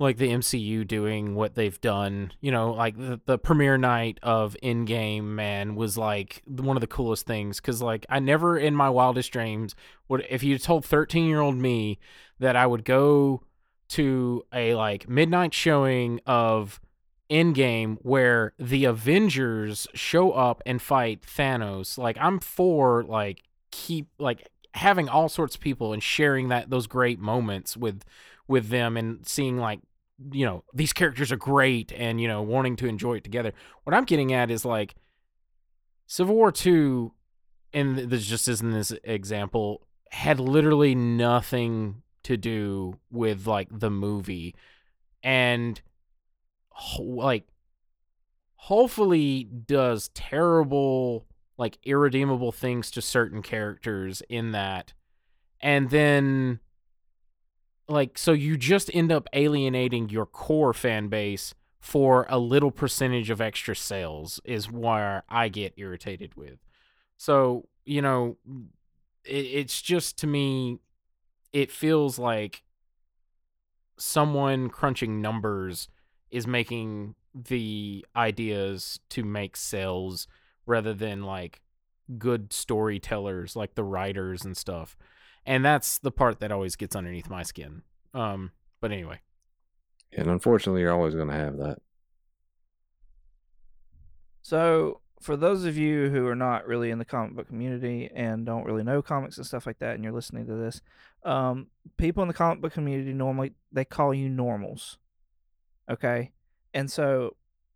like, the M C U doing what they've done. You know, like, the, the premiere night of Endgame, man, was, like, one of the coolest things. Because, like, I never in my wildest dreams would, if you told thirteen-year-old me that I would go to a, like, midnight showing of Endgame where the Avengers show up and fight Thanos. Like, I'm for, like... keep like having all sorts of people and sharing that those great moments with with them and seeing, like, you know, these characters are great and, you know, wanting to enjoy it together. What I'm getting at is, like, Civil War two, and this just isn't this example, had literally nothing to do with, like, the movie. And, like, hopefully does terrible, like, irredeemable things to certain characters in that. And then, like, so you just end up alienating your core fan base for a little percentage of extra sales is where I get irritated with. So, you know, it, it's just, to me, it feels like someone crunching numbers is making the ideas to make sales rather than, like, good storytellers, like the writers and stuff. And that's the part that always gets underneath my skin. Um, but anyway. And unfortunately, you're always going to have that. So, for those of you who are not really in the comic book community and don't really know comics and stuff like that, and you're listening to this, um, people in the comic book community normally, they call you normals. Okay? And so,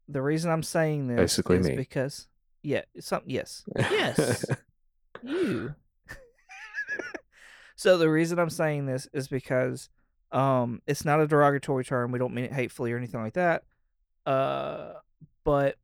the reason I'm saying this Basically is me. because... Yeah, some yes. Yes. you. So the reason I'm saying this is because um it's not a derogatory term. We don't mean it hatefully or anything like that. Uh but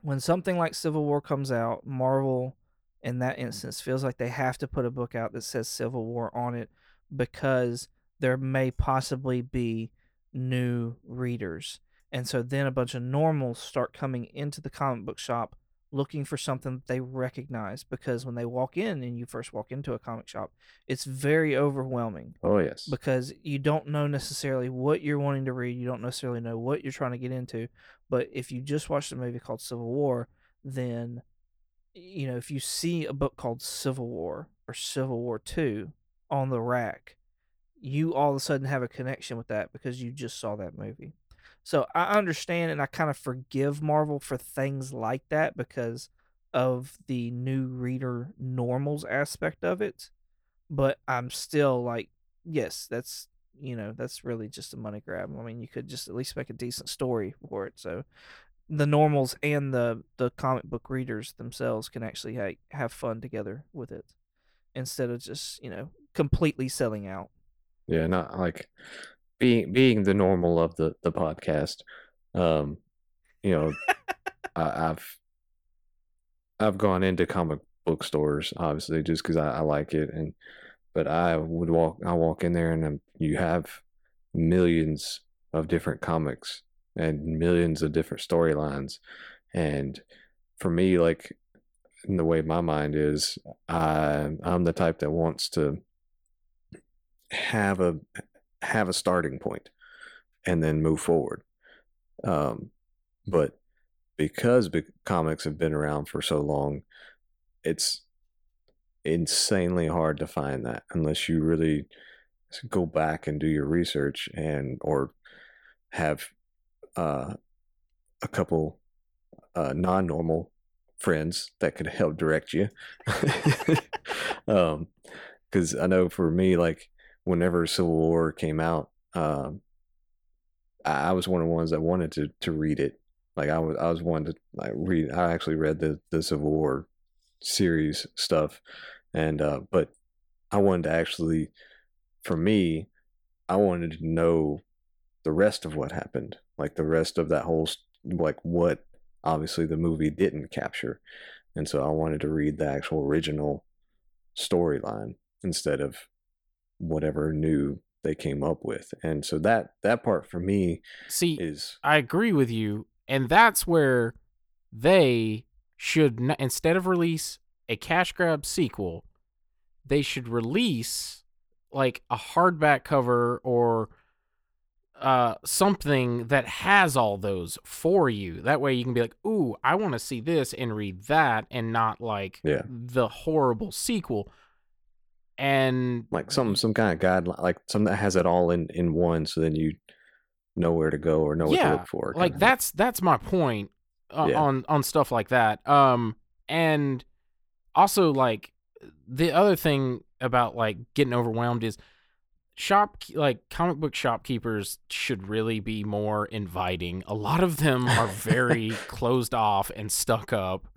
when something like Civil War comes out, Marvel in that instance feels like they have to put a book out that says Civil War on it because there may possibly be new readers. And so then a bunch of normals start coming into the comic book shop looking for something that they recognize, because when they walk in and you first walk into a comic shop, it's very overwhelming. Oh, yes. Because you don't know necessarily what you're wanting to read. You don't necessarily know what you're trying to get into. But if you just watched a movie called Civil War, then, you know, if you see a book called Civil War or Civil War two on the rack, you all of a sudden have a connection with that because you just saw that movie. So I understand, and I kind of forgive Marvel for things like that because of the new reader normals aspect of it. But I'm still like, yes, that's, you know, that's really just a money grab. I mean, you could just at least make a decent story for it. So the normals and the, the comic book readers themselves can actually ha- have fun together with it instead of just, you know, completely selling out. Yeah, not like being being the normal of the, the podcast. Um, you know, I, I've I've gone into comic book stores obviously just because I, I like it, and but I would walk I walk in there and I'm, you have millions of different comics and millions of different storylines, and for me, like in the way my mind is, I I'm the type that wants to have a have a starting point and then move forward. Um, but because be- comics have been around for so long, it's insanely hard to find that unless you really go back and do your research and or have uh, a couple uh, non-normal friends that could help direct you. um, 'cause I know for me, like, whenever Civil War came out, um, I, I was one of the ones that wanted to, to read it. Like I was, I was one to like read. I actually read the, the Civil War series stuff, and uh, but I wanted to actually, for me, I wanted to know the rest of what happened, like the rest of that whole, like what obviously the movie didn't capture, and so I wanted to read the actual original storyline instead of whatever new they came up with. And so that that part for me, see, is I agree with you, and that's where they should not, instead of release a cash grab sequel, they should release like a hardback cover or uh something that has all those for you. That way you can be like, ooh, I want to see this and read that, and not like yeah. the horrible sequel. And like some some kind of guideline, like something that has it all in, in one, so then you know where to go or know what yeah, to look for. Like that's that's my point uh, yeah. on on stuff like that. Um, and also like the other thing about like getting overwhelmed is shop like comic book shopkeepers should really be more inviting. A lot of them are very closed off and stuck up.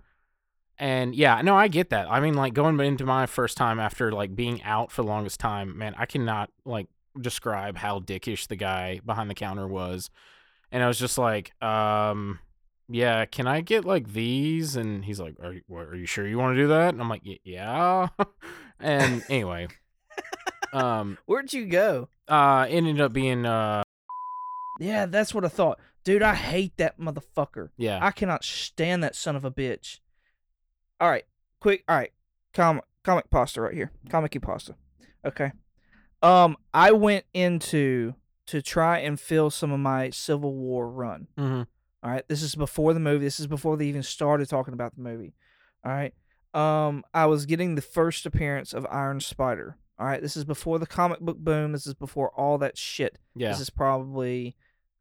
And yeah, no, I get that. I mean, like going into my first time after like being out for the longest time, man, I cannot like describe how dickish the guy behind the counter was. And I was just like, um, yeah, can I get like these? And he's like, are you, what, are you sure you want to do that? And I'm like, yeah. And anyway, um, where'd you go? Uh, it ended up being, uh, yeah, that's what I thought, dude. I hate that motherfucker. Yeah. I cannot stand that son of a bitch. All right, quick. All right, comic comic pasta right here. Comic-y pasta. Okay. Um, I went into to try and fill some of my Civil War run. Mm-hmm. All right, this is before the movie. This is before they even started talking about the movie. All right. Um, I was getting the first appearance of Iron Spider. All right, this is before the comic book boom. This is before all that shit. Yeah. This is probably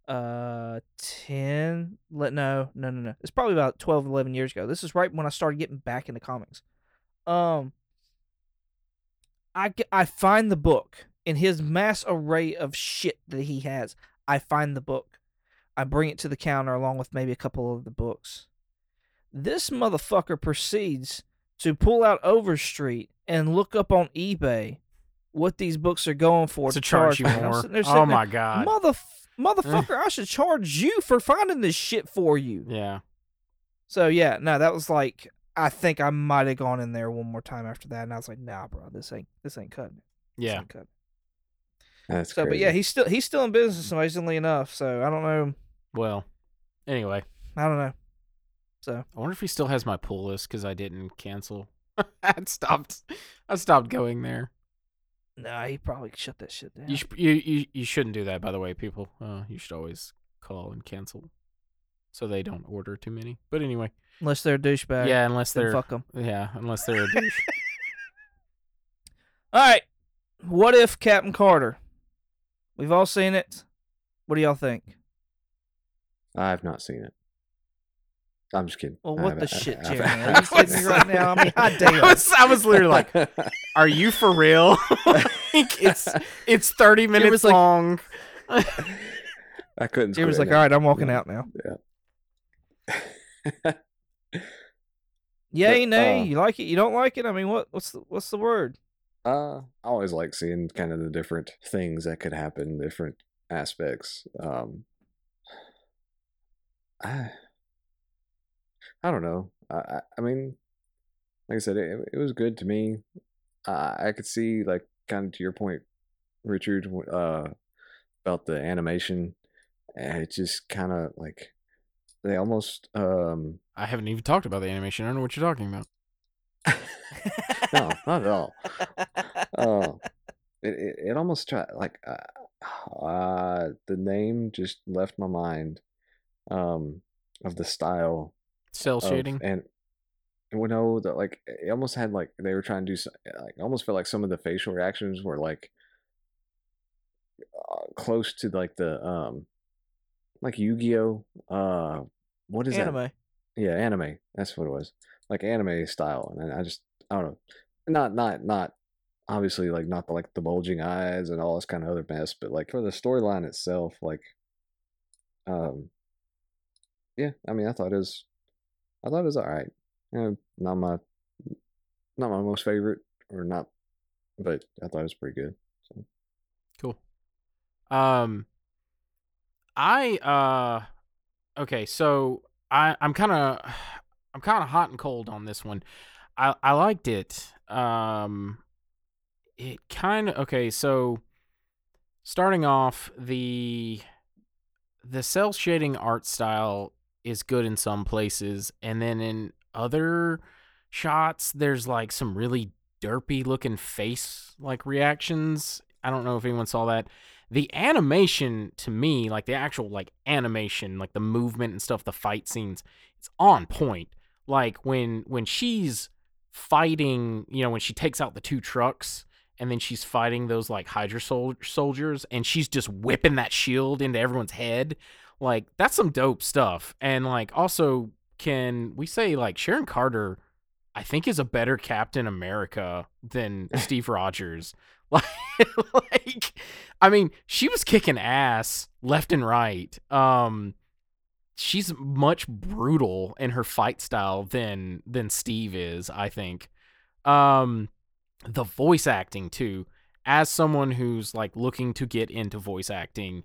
uh ten let no no no no it's probably about twelve eleven years ago. This is right when I started getting back into comics. um I, I find the book in his mass array of shit that he has. I find the book, I bring it to the counter along with maybe a couple of the books. This motherfucker proceeds to pull out Overstreet and look up on eBay what these books are going for to, to charge, charge you more. Sitting there, sitting oh my there, god motherfucker Motherfucker, I should charge you for finding this shit for you. Yeah. So, yeah, no, that was like, I think I might have gone in there one more time after that, and I was like, nah, bro, this ain't this ain't cutting it. This yeah. ain't cutting it. That's so, crazy. But, yeah, he's still he's still in business, amazingly enough, so I don't know. Well, anyway. I don't know. So I wonder if he still has my pull list, because I didn't cancel. I stopped. I stopped going there. Nah, he probably shut that shit down. You, sh- you you you shouldn't do that, by the way, people. Uh, you should always call and cancel, so they don't order too many. But anyway, unless they're a douchebag, yeah, unless they're fuck them, yeah, unless they're a douche. All right, What If Captain Carter? We've all seen it. What do y'all think? I have not seen it. I'm just kidding. Well, what the shit, Jeremy? Are you kidding me right now? I mean, I, damn. I, was, I was literally like, are you for real? Like, it's it's thirty minutes long. Like, I couldn't. Jeremy was like, all right, I'm walking yeah. out now. Yeah. Yay, but, nay. Uh, you like it? You don't like it? I mean, what what's the, what's the word? Uh, I always like seeing kind of the different things that could happen, different aspects. Um, I... I don't know. I, I mean, like I said, it, it was good to me. Uh, I could see, like, kind of to your point, Richard, uh, about the animation. And it just kind of, like, they almost... Um, I haven't even talked about the animation. I don't know what you're talking about. No, not at all. Uh, it, it, it almost tried, like, uh, uh, the name just left my mind um, of the style. Cell shading, and we know that, like, it almost had, like, they were trying to do, like, almost felt like some of the facial reactions were, like, uh, close to, like, the um like Yu-Gi-Oh uh what is anime. that yeah anime that's what it was, like, anime style. And I just I don't know not not not obviously, like, not the, like, the bulging eyes and all this kind of other mess, but, like, for the storyline itself, like, um yeah I mean I thought it was I thought it was all right. You know, not my, not my most favorite, or not, but I thought it was pretty good. So. Cool. Um, I uh, okay. So I I'm kind of I'm kind of hot and cold on this one. I I liked it. Um, it kind of okay. So starting off, the the cell shading art style is good in some places, and then in other shots there's, like, some really derpy looking face, like, reactions. I don't know if anyone saw that. The animation to me, like, the actual, like, animation, like, the movement and stuff, the fight scenes, it's on point. Like, when when she's fighting, you know, when she takes out the two trucks and then she's fighting those, like, Hydra sol- soldiers and she's just whipping that shield into everyone's head. Like, that's some dope stuff. And, like, also, can we say, like, Sharon Carter, I think, is a better Captain America than Steve Rogers. Like, like, I mean, she was kicking ass left and right. Um, she's much brutal in her fight style than than Steve is, I think. Um, the voice acting, too. As someone who's, like, looking to get into voice acting,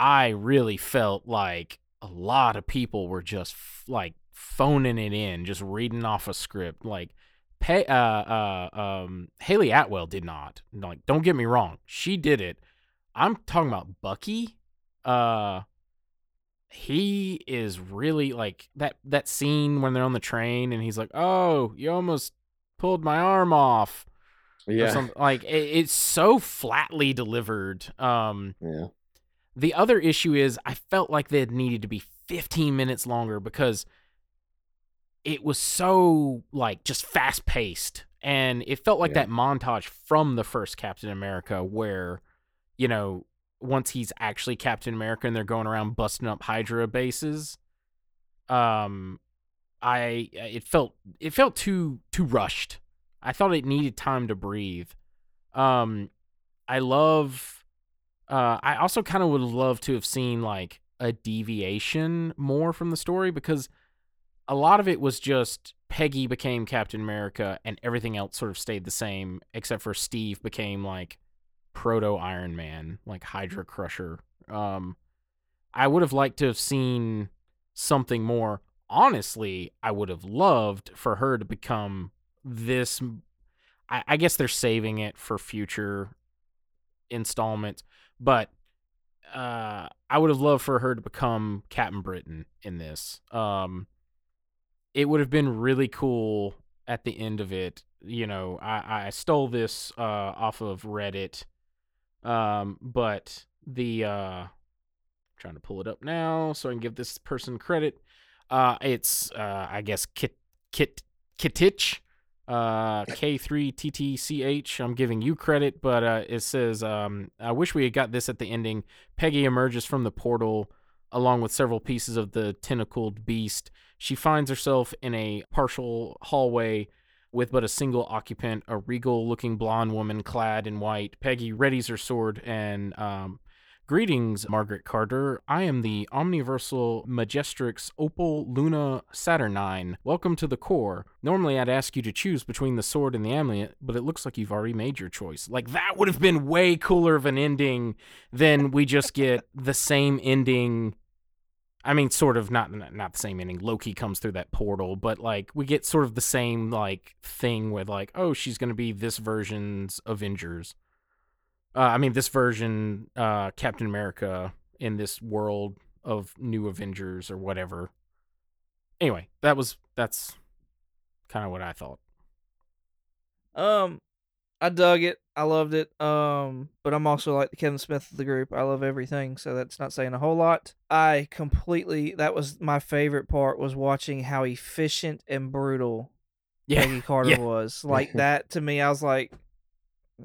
I really felt like a lot of people were just f- like phoning it in, just reading off a script. Like, pay, uh, uh, um, Haley Atwell did not. Like, don't get me wrong, she did it. I'm talking about Bucky. Uh, he is really, like, that that scene when they're on the train and he's like, "Oh, you almost pulled my arm off." Yeah, like, it, it's so flatly delivered. Um, yeah. The other issue is I felt like they needed to be fifteen minutes longer because it was so, like, just fast paced. And it felt like yeah. that montage from the first Captain America where, you know, once he's actually Captain America and they're going around busting up Hydra bases, um, I it felt it felt too too rushed. I thought it needed time to breathe. Um, I love. Uh, I also kind of would love to have seen, like, a deviation more from the story because a lot of it was just Peggy became Captain America and everything else sort of stayed the same except for Steve became, like, proto-Iron Man, like Hydra Crusher. Um, I would have liked to have seen something more. Honestly, I would have loved for her to become this... I, I guess they're saving it for future installments. But uh, I would have loved for her to become Captain Britain in this. Um, it would have been really cool at the end of it. You know, I, I stole this uh, off of Reddit. Um, but the... Uh, I'm trying to pull it up now so I can give this person credit. Uh, it's, uh, I guess, Kit Kit Kittich. Uh, K three T T C H, I'm giving you credit, but uh, it says, um, I wish we had got this at the ending. Peggy emerges from the portal along with several pieces of the tentacled beast. She finds herself in a partial hallway with but a single occupant, a regal-looking blonde woman clad in white. Peggy readies her sword and... Um, Greetings, Margaret Carter. I am the Omniversal Majestrix Opal Luna Saturnine. Welcome to the core. Normally, I'd ask you to choose between the sword and the amulet, but it looks like you've already made your choice. Like, that would have been way cooler of an ending than we just get the same ending. I mean, sort of, not, not the same ending. Loki comes through that portal, but, like, we get sort of the same, like, thing with, like, oh, she's going to be this version's Avengers. Uh, I mean, this version, uh, Captain America in this world of New Avengers or whatever. Anyway, that was that's kind of what I thought. Um, I dug it. I loved it. Um, but I'm also like the Kevin Smith of the group. I love everything, so that's not saying a whole lot. I completely. That was my favorite part, was watching how efficient and brutal yeah. Peggy Carter yeah. was. Like that to me, I was like.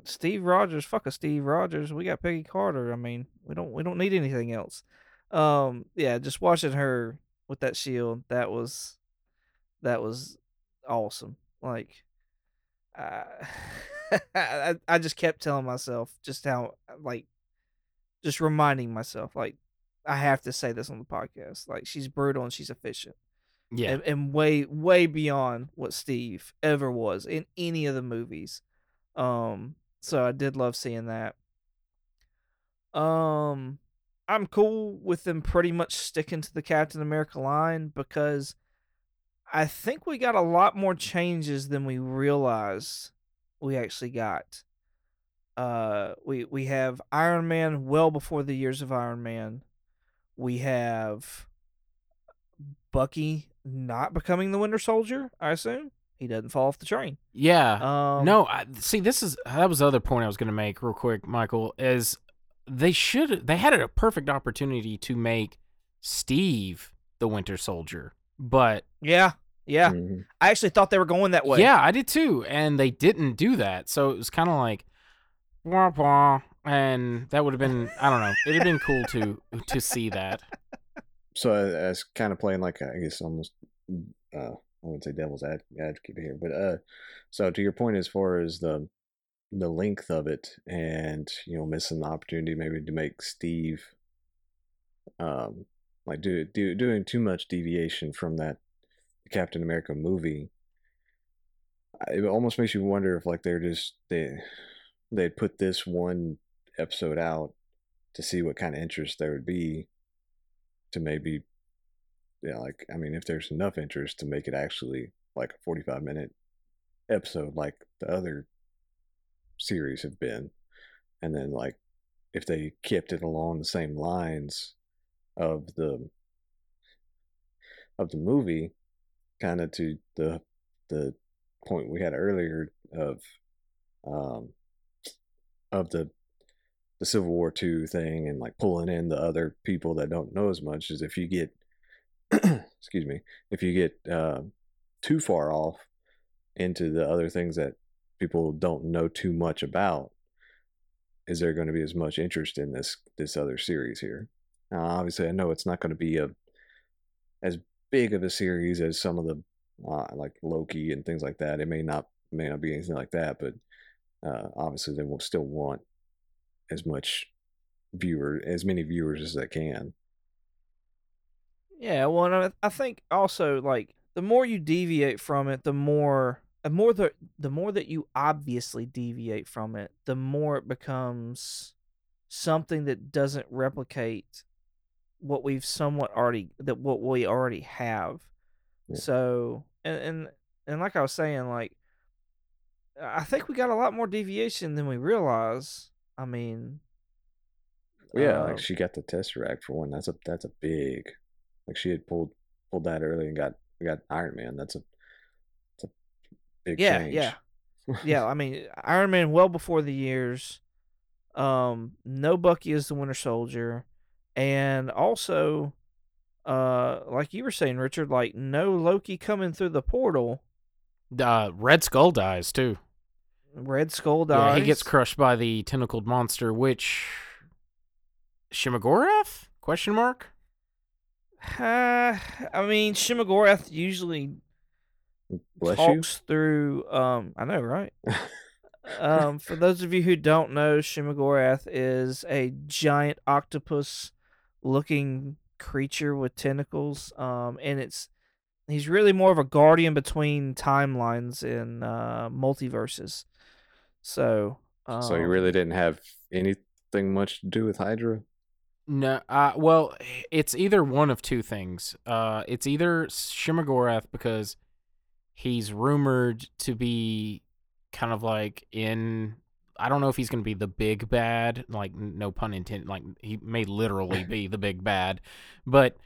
Steve Rogers, fuck a Steve Rogers. We got Peggy Carter. I mean, we don't we don't need anything else. Um, yeah, just watching her with that shield, that was that was awesome. Like, uh, I I just kept telling myself just how like, just reminding myself like, I have to say this on the podcast. Like, she's brutal and she's efficient. Yeah, and, and way way beyond what Steve ever was in any of the movies. Um, so I did love seeing that. Um, I'm cool with them pretty much sticking to the Captain America line because I think we got a lot more changes than we realized we actually got. Uh, we, we have Iron Man well before the years of Iron Man. We have Bucky not becoming the Winter Soldier, I assume. He doesn't fall off the train. Yeah. Um, no, I, see, this is that was the other point I was going to make real quick, Michael, is they should they had a perfect opportunity to make Steve the Winter Soldier. But yeah, yeah. Mm-hmm. I actually thought they were going that way. Yeah, I did too, and they didn't do that. So it was kind of like wah wah, and that would have been I don't know. It'd have been cool to to see that. So I, I was kind of playing like I guess almost uh I wouldn't say devil's advocate here, but uh, so to your point as far as the the length of it, and you know, missing the opportunity maybe to make Steve, um, like do do doing too much deviation from that Captain America movie. It almost makes you wonder if like they're just they they put this one episode out to see what kind of interest there would be to maybe. Yeah, like, I mean, if there's enough interest to make it actually like a forty-five minute episode like the other series have been. And then, like, if they kept it along the same lines of the of the movie, kind of to the the point we had earlier of um of the the Civil War two thing and like pulling in the other people that don't know as much, is if you get excuse me, if you get uh, too far off into the other things that people don't know too much about, is there going to be as much interest in this this other series here? Now, obviously, I know it's not going to be a as big of a series as some of the uh, like Loki and things like that. It may not may not be anything like that, but uh, obviously, they will still want as much viewer as many viewers as they can. Yeah, well, and I think also like the more you deviate from it, the more, the more the the more that you obviously deviate from it, the more it becomes something that doesn't replicate what we've somewhat already that what we already have. Yeah. So, and, and and like I was saying, like I think we got a lot more deviation than we realize. I mean, yeah, uh, like she got the Tesseract for one. That's a that's a big. Like she had pulled pulled that early and got got Iron Man. That's a, that's a big yeah, change. Yeah, yeah, yeah. I mean, Iron Man well before the years. Um, no Bucky as the Winter Soldier, and also, uh, like you were saying, Richard, like no Loki coming through the portal. Uh, Red Skull dies, too. Red Skull dies. Yeah, he gets crushed by the tentacled monster, which... Shuma-Gorath? Question mark? Uh, I mean, Shuma-Gorath usually Bless talks you. through... Um, I know, right? um, for those of you who don't know, Shuma-Gorath is a giant octopus-looking creature with tentacles, um, and it's he's really more of a guardian between timelines and uh, multiverses. So, um, so he really didn't have anything much to do with Hydra? No, uh, well, it's either one of two things. Uh, it's either Shuma-Gorath because he's rumored to be kind of like in, I don't know if he's going to be the big bad, like no pun intended, like he may literally be the big bad, but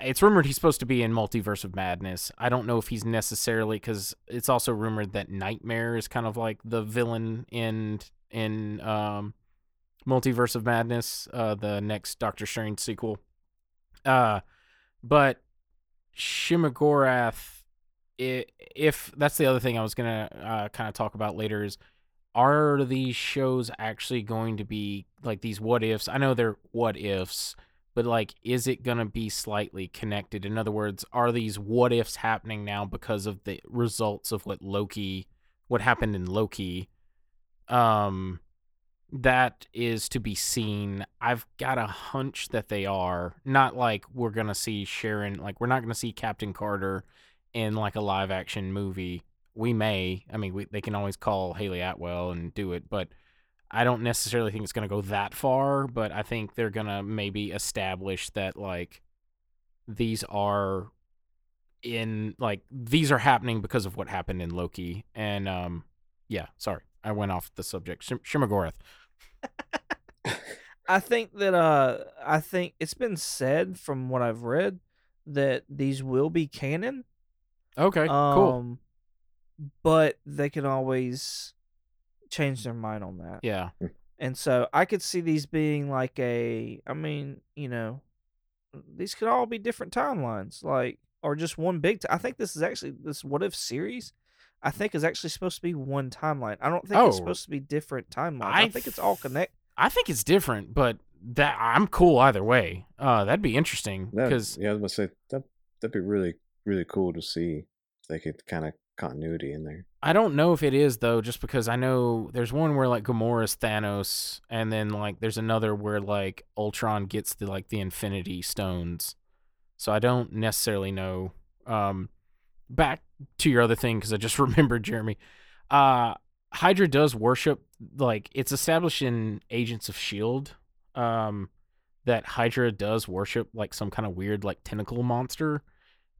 it's rumored he's supposed to be in Multiverse of Madness. I don't know if he's necessarily, because it's also rumored that Nightmare is kind of like the villain in in um, Multiverse of Madness, uh, the next Doctor Strange sequel. Uh, but Shuma-Gorath, It, if that's the other thing I was going to uh, kind of talk about later is, are these shows actually going to be like these what ifs? I know they're what ifs, but like, is it going to be slightly connected? In other words, are these what ifs happening now because of the results of what Loki, what happened in Loki? Um, that is to be seen. I've got a hunch that they are. Not like we're going to see Sharon, like we're not going to see Captain Carter in like a live action movie. We may, I mean, we, they can always call Haley Atwell and do it, but I don't necessarily think it's going to go that far, but I think they're going to maybe establish that like these are in like, these are happening because of what happened in Loki. And um, yeah, sorry, I went off the subject. Shum- Shuma-Gorath. I think that, uh, I think it's been said from what I've read that these will be canon. Okay, um, cool. But they can always change their mind on that. Yeah. And so I could see these being like a, I mean, you know, these could all be different timelines, like, or just one big, t- I think this is actually, this What If series, I think is actually supposed to be one timeline. I don't think oh, it's supposed to be different timelines. I, I think it's all connect. I think it's different, but that I'm cool either way. Uh, that'd be interesting. That, cause, yeah, I was going to say, that, that'd be really really cool to see if they could kind of continuity in there. I don't know if it is though, just because I know there's one where like Gamora's Thanos, and then like there's another where like Ultron gets the like the Infinity Stones. So I don't necessarily know. Um, back to your other thing, because I just remembered, Jeremy. Uh, Hydra does worship, like it's established in Agents of S H I E L D. Um, that Hydra does worship like some kind of weird like tentacle monster.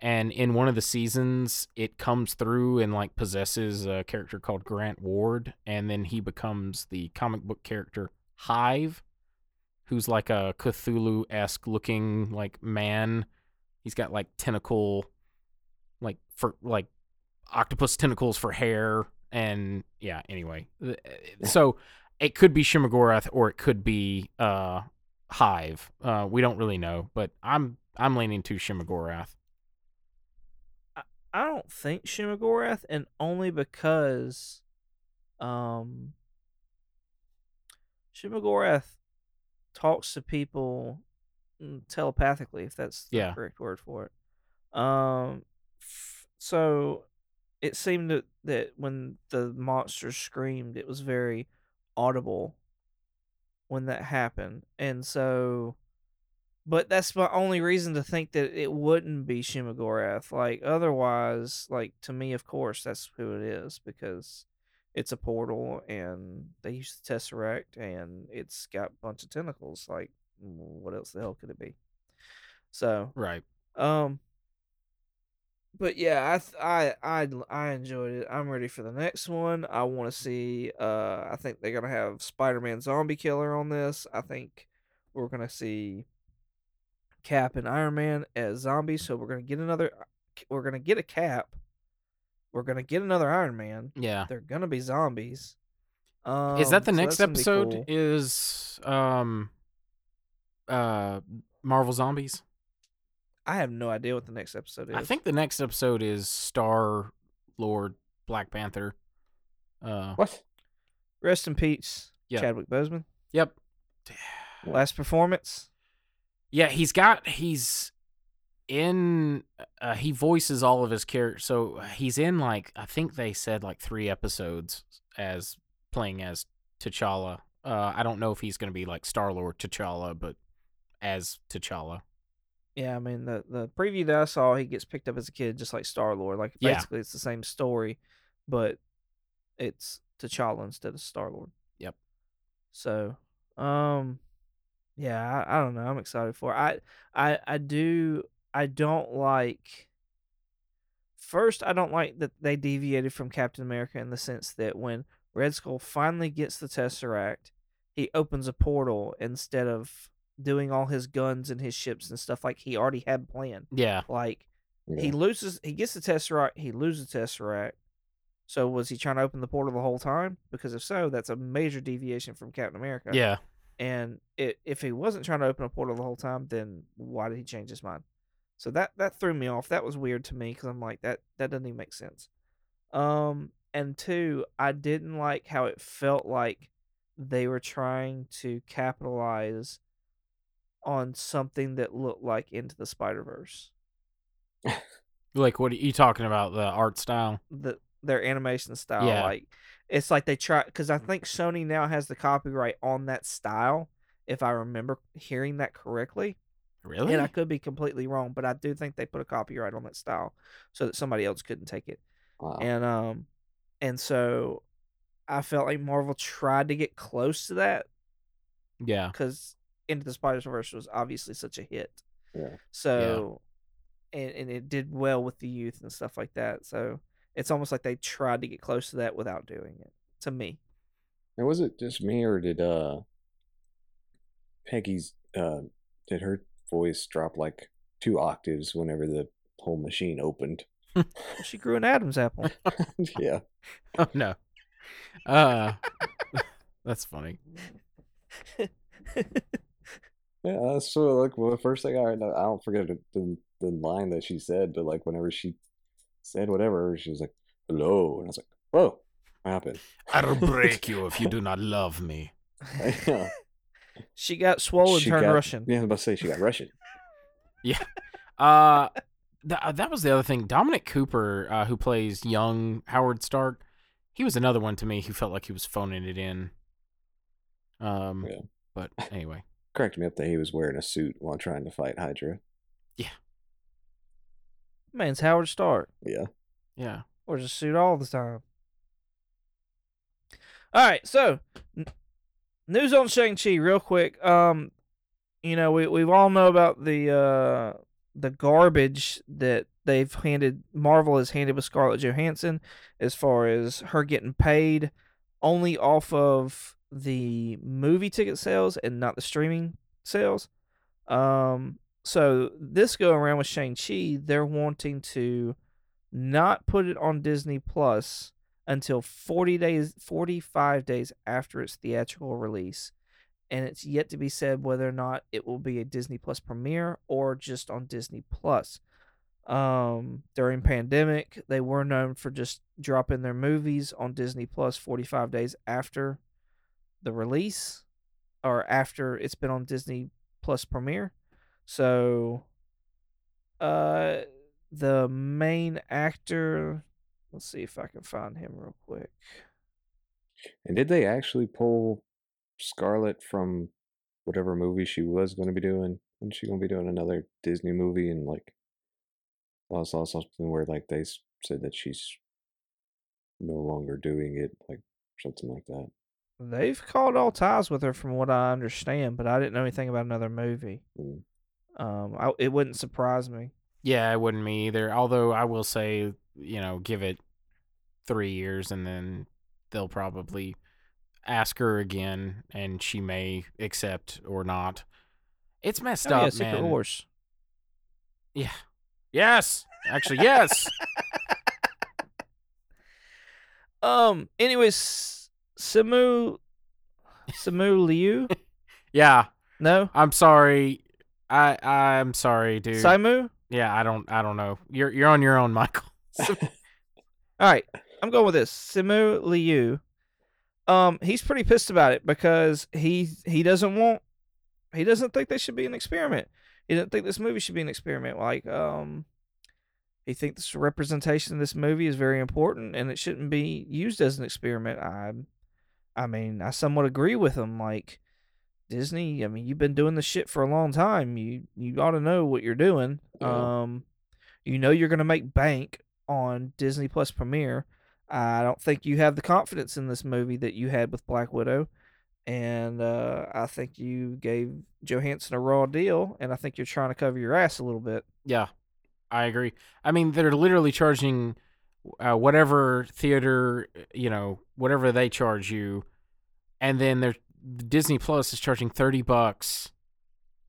And in one of the seasons, it comes through and like possesses a character called Grant Ward, and then he becomes the comic book character Hive, who's like a Cthulhu-esque looking like man. He's got like tentacle, like for like octopus tentacles for hair, and yeah. Anyway, so it could be Shuma-Gorath or it could be uh, Hive. Uh, we don't really know, but I'm I'm leaning to Shuma-Gorath. I don't think Shuma-Gorath, and only because um, Shuma-Gorath talks to people telepathically, if that's the yeah. correct word for it. Um, f- so it seemed that, that when the monster screamed, it was very audible when that happened. And so... But that's my only reason to think that it wouldn't be Shuma-Gorath. Like, otherwise, like, to me, of course, that's who it is, because it's a portal, and they use the Tesseract, and it's got a bunch of tentacles. Like, what else the hell could it be? So... Right. Um... But yeah, I I I I enjoyed it. I'm ready for the next one. I want to see... Uh, I think they're going to have Spider-Man Zombie Killer on this. I think we're going to see... Cap and Iron Man as zombies, so we're gonna get another. We're gonna get a Cap. We're gonna get another Iron Man. Yeah, they're gonna be zombies. Um, is that the so next episode? Cool. Is um, uh, Marvel Zombies? I have no idea what the next episode is. I think the next episode is Star Lord Black Panther. Uh, what? Rest in peace, yep. Chadwick Boseman. Yep. Last performance. Yeah, he's got, he's in, uh, he voices all of his characters. So he's in, like, I think they said like three episodes as playing as T'Challa. Uh, I don't know if he's going to be like Star-Lord T'Challa, but as T'Challa. Yeah, I mean, the, the preview that I saw, he gets picked up as a kid just like Star-Lord. Like, basically, yeah. It's the same story, but it's T'Challa instead of Star-Lord. Yep. So, um, yeah, I, I don't know. I'm excited for it. I, I, I do, I don't like, first, I don't like that they deviated from Captain America in the sense that when Red Skull finally gets the Tesseract, he opens a portal instead of doing all his guns and his ships and stuff like he already had planned. Yeah. Like, yeah. he loses, he gets the Tesseract, he loses the Tesseract. So was he trying to open the portal the whole time? Because if so, that's a major deviation from Captain America. Yeah. And it, if he wasn't trying to open a portal the whole time, then why did he change his mind? So that, that threw me off. That was weird to me because I'm like, that, that doesn't even make sense. Um, and two, I didn't like how it felt like they were trying to capitalize on something that looked like Into the Spider-Verse. Like, what are you talking about? The art style? The... Their animation style, yeah. Like it's like they try, because I think Sony now has the copyright on that style, if I remember hearing that correctly. Really? And I could be completely wrong, but I do think they put a copyright on that style so that somebody else couldn't take it. Wow. And um, and so I felt like Marvel tried to get close to that. Yeah. Because Into the Spider-Verse was obviously such a hit. Yeah. So, yeah. and and it did well with the youth and stuff like that. So. It's almost like they tried to get close to that without doing it, to me. Now, was it just me, or did uh, Peggy's, uh, did her voice drop like two octaves whenever the whole machine opened? She grew an Adam's apple. Yeah. Oh, no. Uh, that's funny. Yeah, that's sort of like, well, the first thing I, I don't forget the, the line that she said, but like whenever she said whatever, she was like, hello, and I was like, whoa, what happened? I'll break you if you do not love me. Yeah. She got swollen, she turned got, Russian. Yeah, I was about to say, she got Russian. Yeah. Uh, th- that was the other thing. Dominic Cooper, uh, who plays young Howard Stark, he was another one to me who felt like he was phoning it in. Um, yeah. But anyway. Cracked me up that he was wearing a suit while trying to fight Hydra. Yeah. Man's Howard Stark. Yeah. Yeah. Wears a suit all the time. All right, so n- news on Shang-Chi real quick. Um, you know, we we all know about the uh the garbage that they've handed Marvel has handed with Scarlett Johansson as far as her getting paid only off of the movie ticket sales and not the streaming sales. Um So, this go around with Shang-Chi, they're wanting to not put it on Disney Plus until forty days, forty-five days after its theatrical release. And it's yet to be said whether or not it will be a Disney Plus premiere or just on Disney Plus. Um, during pandemic, they were known for just dropping their movies on Disney Plus forty-five days after the release or after it's been on Disney Plus premiere. So, uh, the main actor, let's see if I can find him real quick. And did they actually pull Scarlett from whatever movie she was going to be doing? Isn't she going to be doing another Disney movie? And like, I saw something where like they said that she's no longer doing it, like something like that. They've called all ties with her from what I understand, but I didn't know anything about another movie. Mm. Um, I, it wouldn't surprise me. Yeah, it wouldn't me either. Although I will say, you know, give it three years and then they'll probably ask her again and she may accept or not. It's messed oh, up, yeah, Secret man. Wars. Yeah. Yes. Actually, yes. um. Anyways, Simu, Simu Liu. Yeah. No. I'm sorry. I I'm sorry, dude. Simu? Yeah, I don't I don't know. You're you're on your own, Michael. All right. I'm going with this. Simu Liu. Um, he's pretty pissed about it because he he doesn't want he doesn't think they should be an experiment. He doesn't think this movie should be an experiment. Like, um, he thinks representation in this movie is very important and it shouldn't be used as an experiment. I, I mean, I somewhat agree with him. Like, Disney, I mean, you've been doing this shit for a long time. You you ought to know what you're doing. Yeah. Um, you know you're gonna make bank on Disney Plus premiere. I don't think you have the confidence in this movie that you had with Black Widow. And uh, I think you gave Johansson a raw deal, and I think you're trying to cover your ass a little bit. Yeah, I agree. I mean, they're literally charging uh, whatever theater, you know, whatever they charge you, and then they're, Disney Plus is charging thirty bucks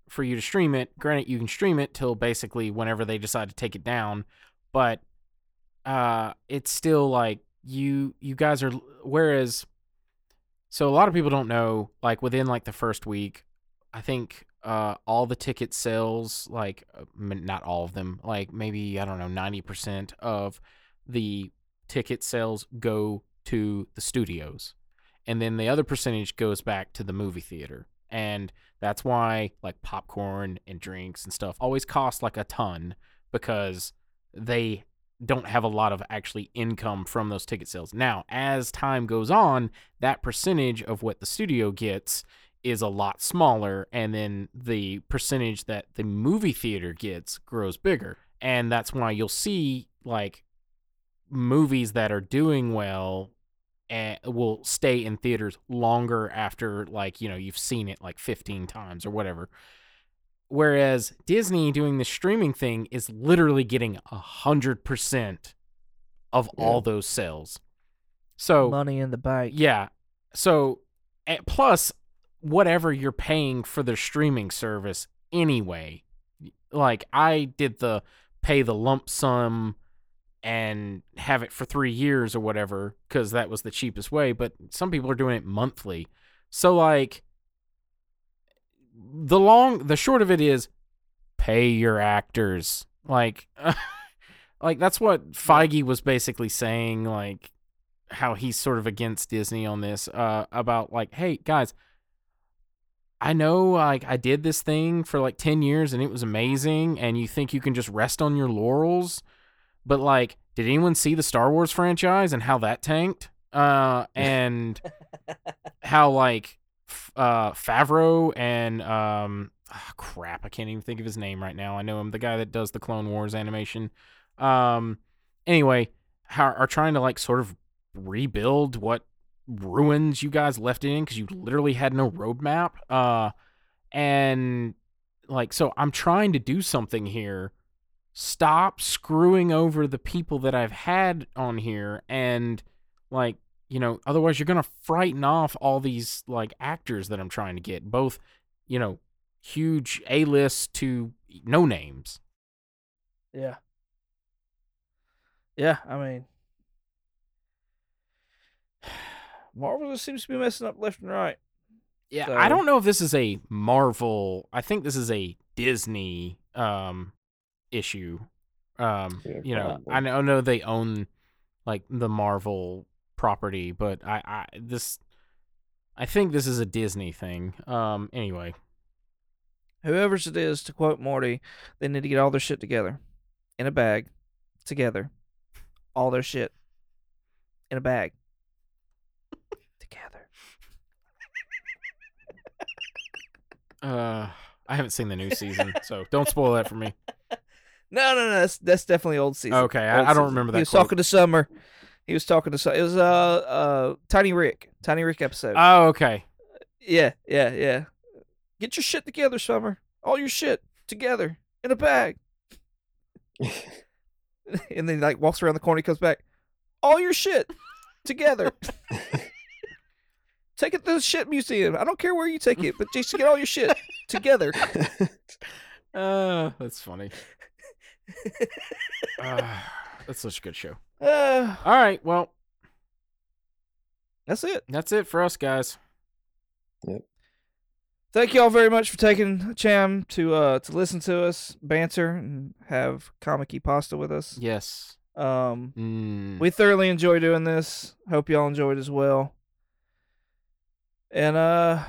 for you to stream it. Granted, you can stream it till basically whenever they decide to take it down, but uh, it's still like you you guys are, whereas... So a lot of people don't know, like, within, like, the first week, I think uh, all the ticket sales, like, not all of them, like, maybe, I don't know, ninety percent of the ticket sales go to the studios. And then the other percentage goes back to the movie theater. And that's why, like, popcorn and drinks and stuff always cost, like, a ton because they don't have a lot of actually income from those ticket sales. Now, as time goes on, that percentage of what the studio gets is a lot smaller, and then the percentage that the movie theater gets grows bigger. And that's why you'll see, like, movies that are doing well and will stay in theaters longer after, like, you know, you've seen it like fifteen times or whatever. Whereas Disney doing the streaming thing is literally getting a hundred percent of yeah. all those sales. So money in the bank. Yeah. So plus whatever you're paying for their streaming service anyway. Like I did the pay the lump sum and have it for three years or whatever because that was the cheapest way. But some people are doing it monthly. So like. The long, the short of it is, pay your actors. Like, uh, like that's what Feige was basically saying. Like, how he's sort of against Disney on this. Uh, about like, hey guys, I know like I did this thing for like ten years and it was amazing, and you think you can just rest on your laurels, but like, did anyone see the Star Wars franchise and how that tanked? Uh, and how like. Uh, Favreau and um, oh, crap, I can't even think of his name right now. I know him, the guy that does the Clone Wars animation. Um, anyway, how, are trying to like sort of rebuild what ruins you guys left in because you literally had no roadmap. Uh, and like, so I'm trying to do something here. Stop screwing over the people that I've had on here and like. You know, otherwise you're going to frighten off all these, like, actors that I'm trying to get. Both, you know, huge A-list to no-names. Yeah. Yeah, I mean... Marvel just seems to be messing up left and right. Yeah, so. I don't know if this is a Marvel... I think this is a Disney um, issue. Um, yeah, you know, I know, I know they own, like, the Marvel... property, but I, I this I think this is a Disney thing. Um anyway. Whoever's it is, to quote Morty, they need to get all their shit together. In a bag. Together. All their shit. In a bag. Together. uh I haven't seen the new season, so don't spoil that for me. No, no, no, that's that's definitely old season. Okay, old I, I don't season. remember that. He was quote. talking to Summer. He was talking to it was uh uh Tiny Rick Tiny Rick episode. Oh, okay. Yeah, yeah, yeah. Get your shit together, Summer. All your shit together in a bag. And then like walks around the corner, he comes back. All your shit together. Take it to the shit museum. I don't care where you take it, but just get all your shit together. Uh, that's funny. uh, that's such a good show. Uh, All right, well, that's it. That's it for us, guys. Yep. Thank you all very much for taking a chance to uh to listen to us banter and have comic-y pasta with us. Yes. Um, mm. We thoroughly enjoy doing this. Hope y'all enjoyed as well. And uh,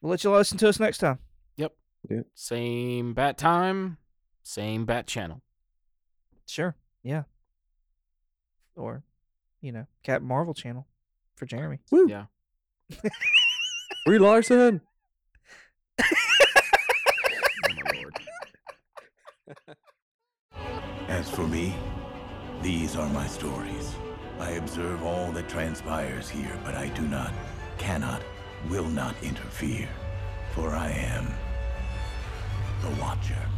we'll let you listen to us next time. Yep. Yeah. Same bat time, same bat channel. Sure. Yeah. Or, you know, Captain Marvel channel for Jeremy. Woo. Yeah. Brie Larson. As for me, these are my stories. I observe all that transpires here, but I do not, cannot, will not interfere, for I am the Watcher.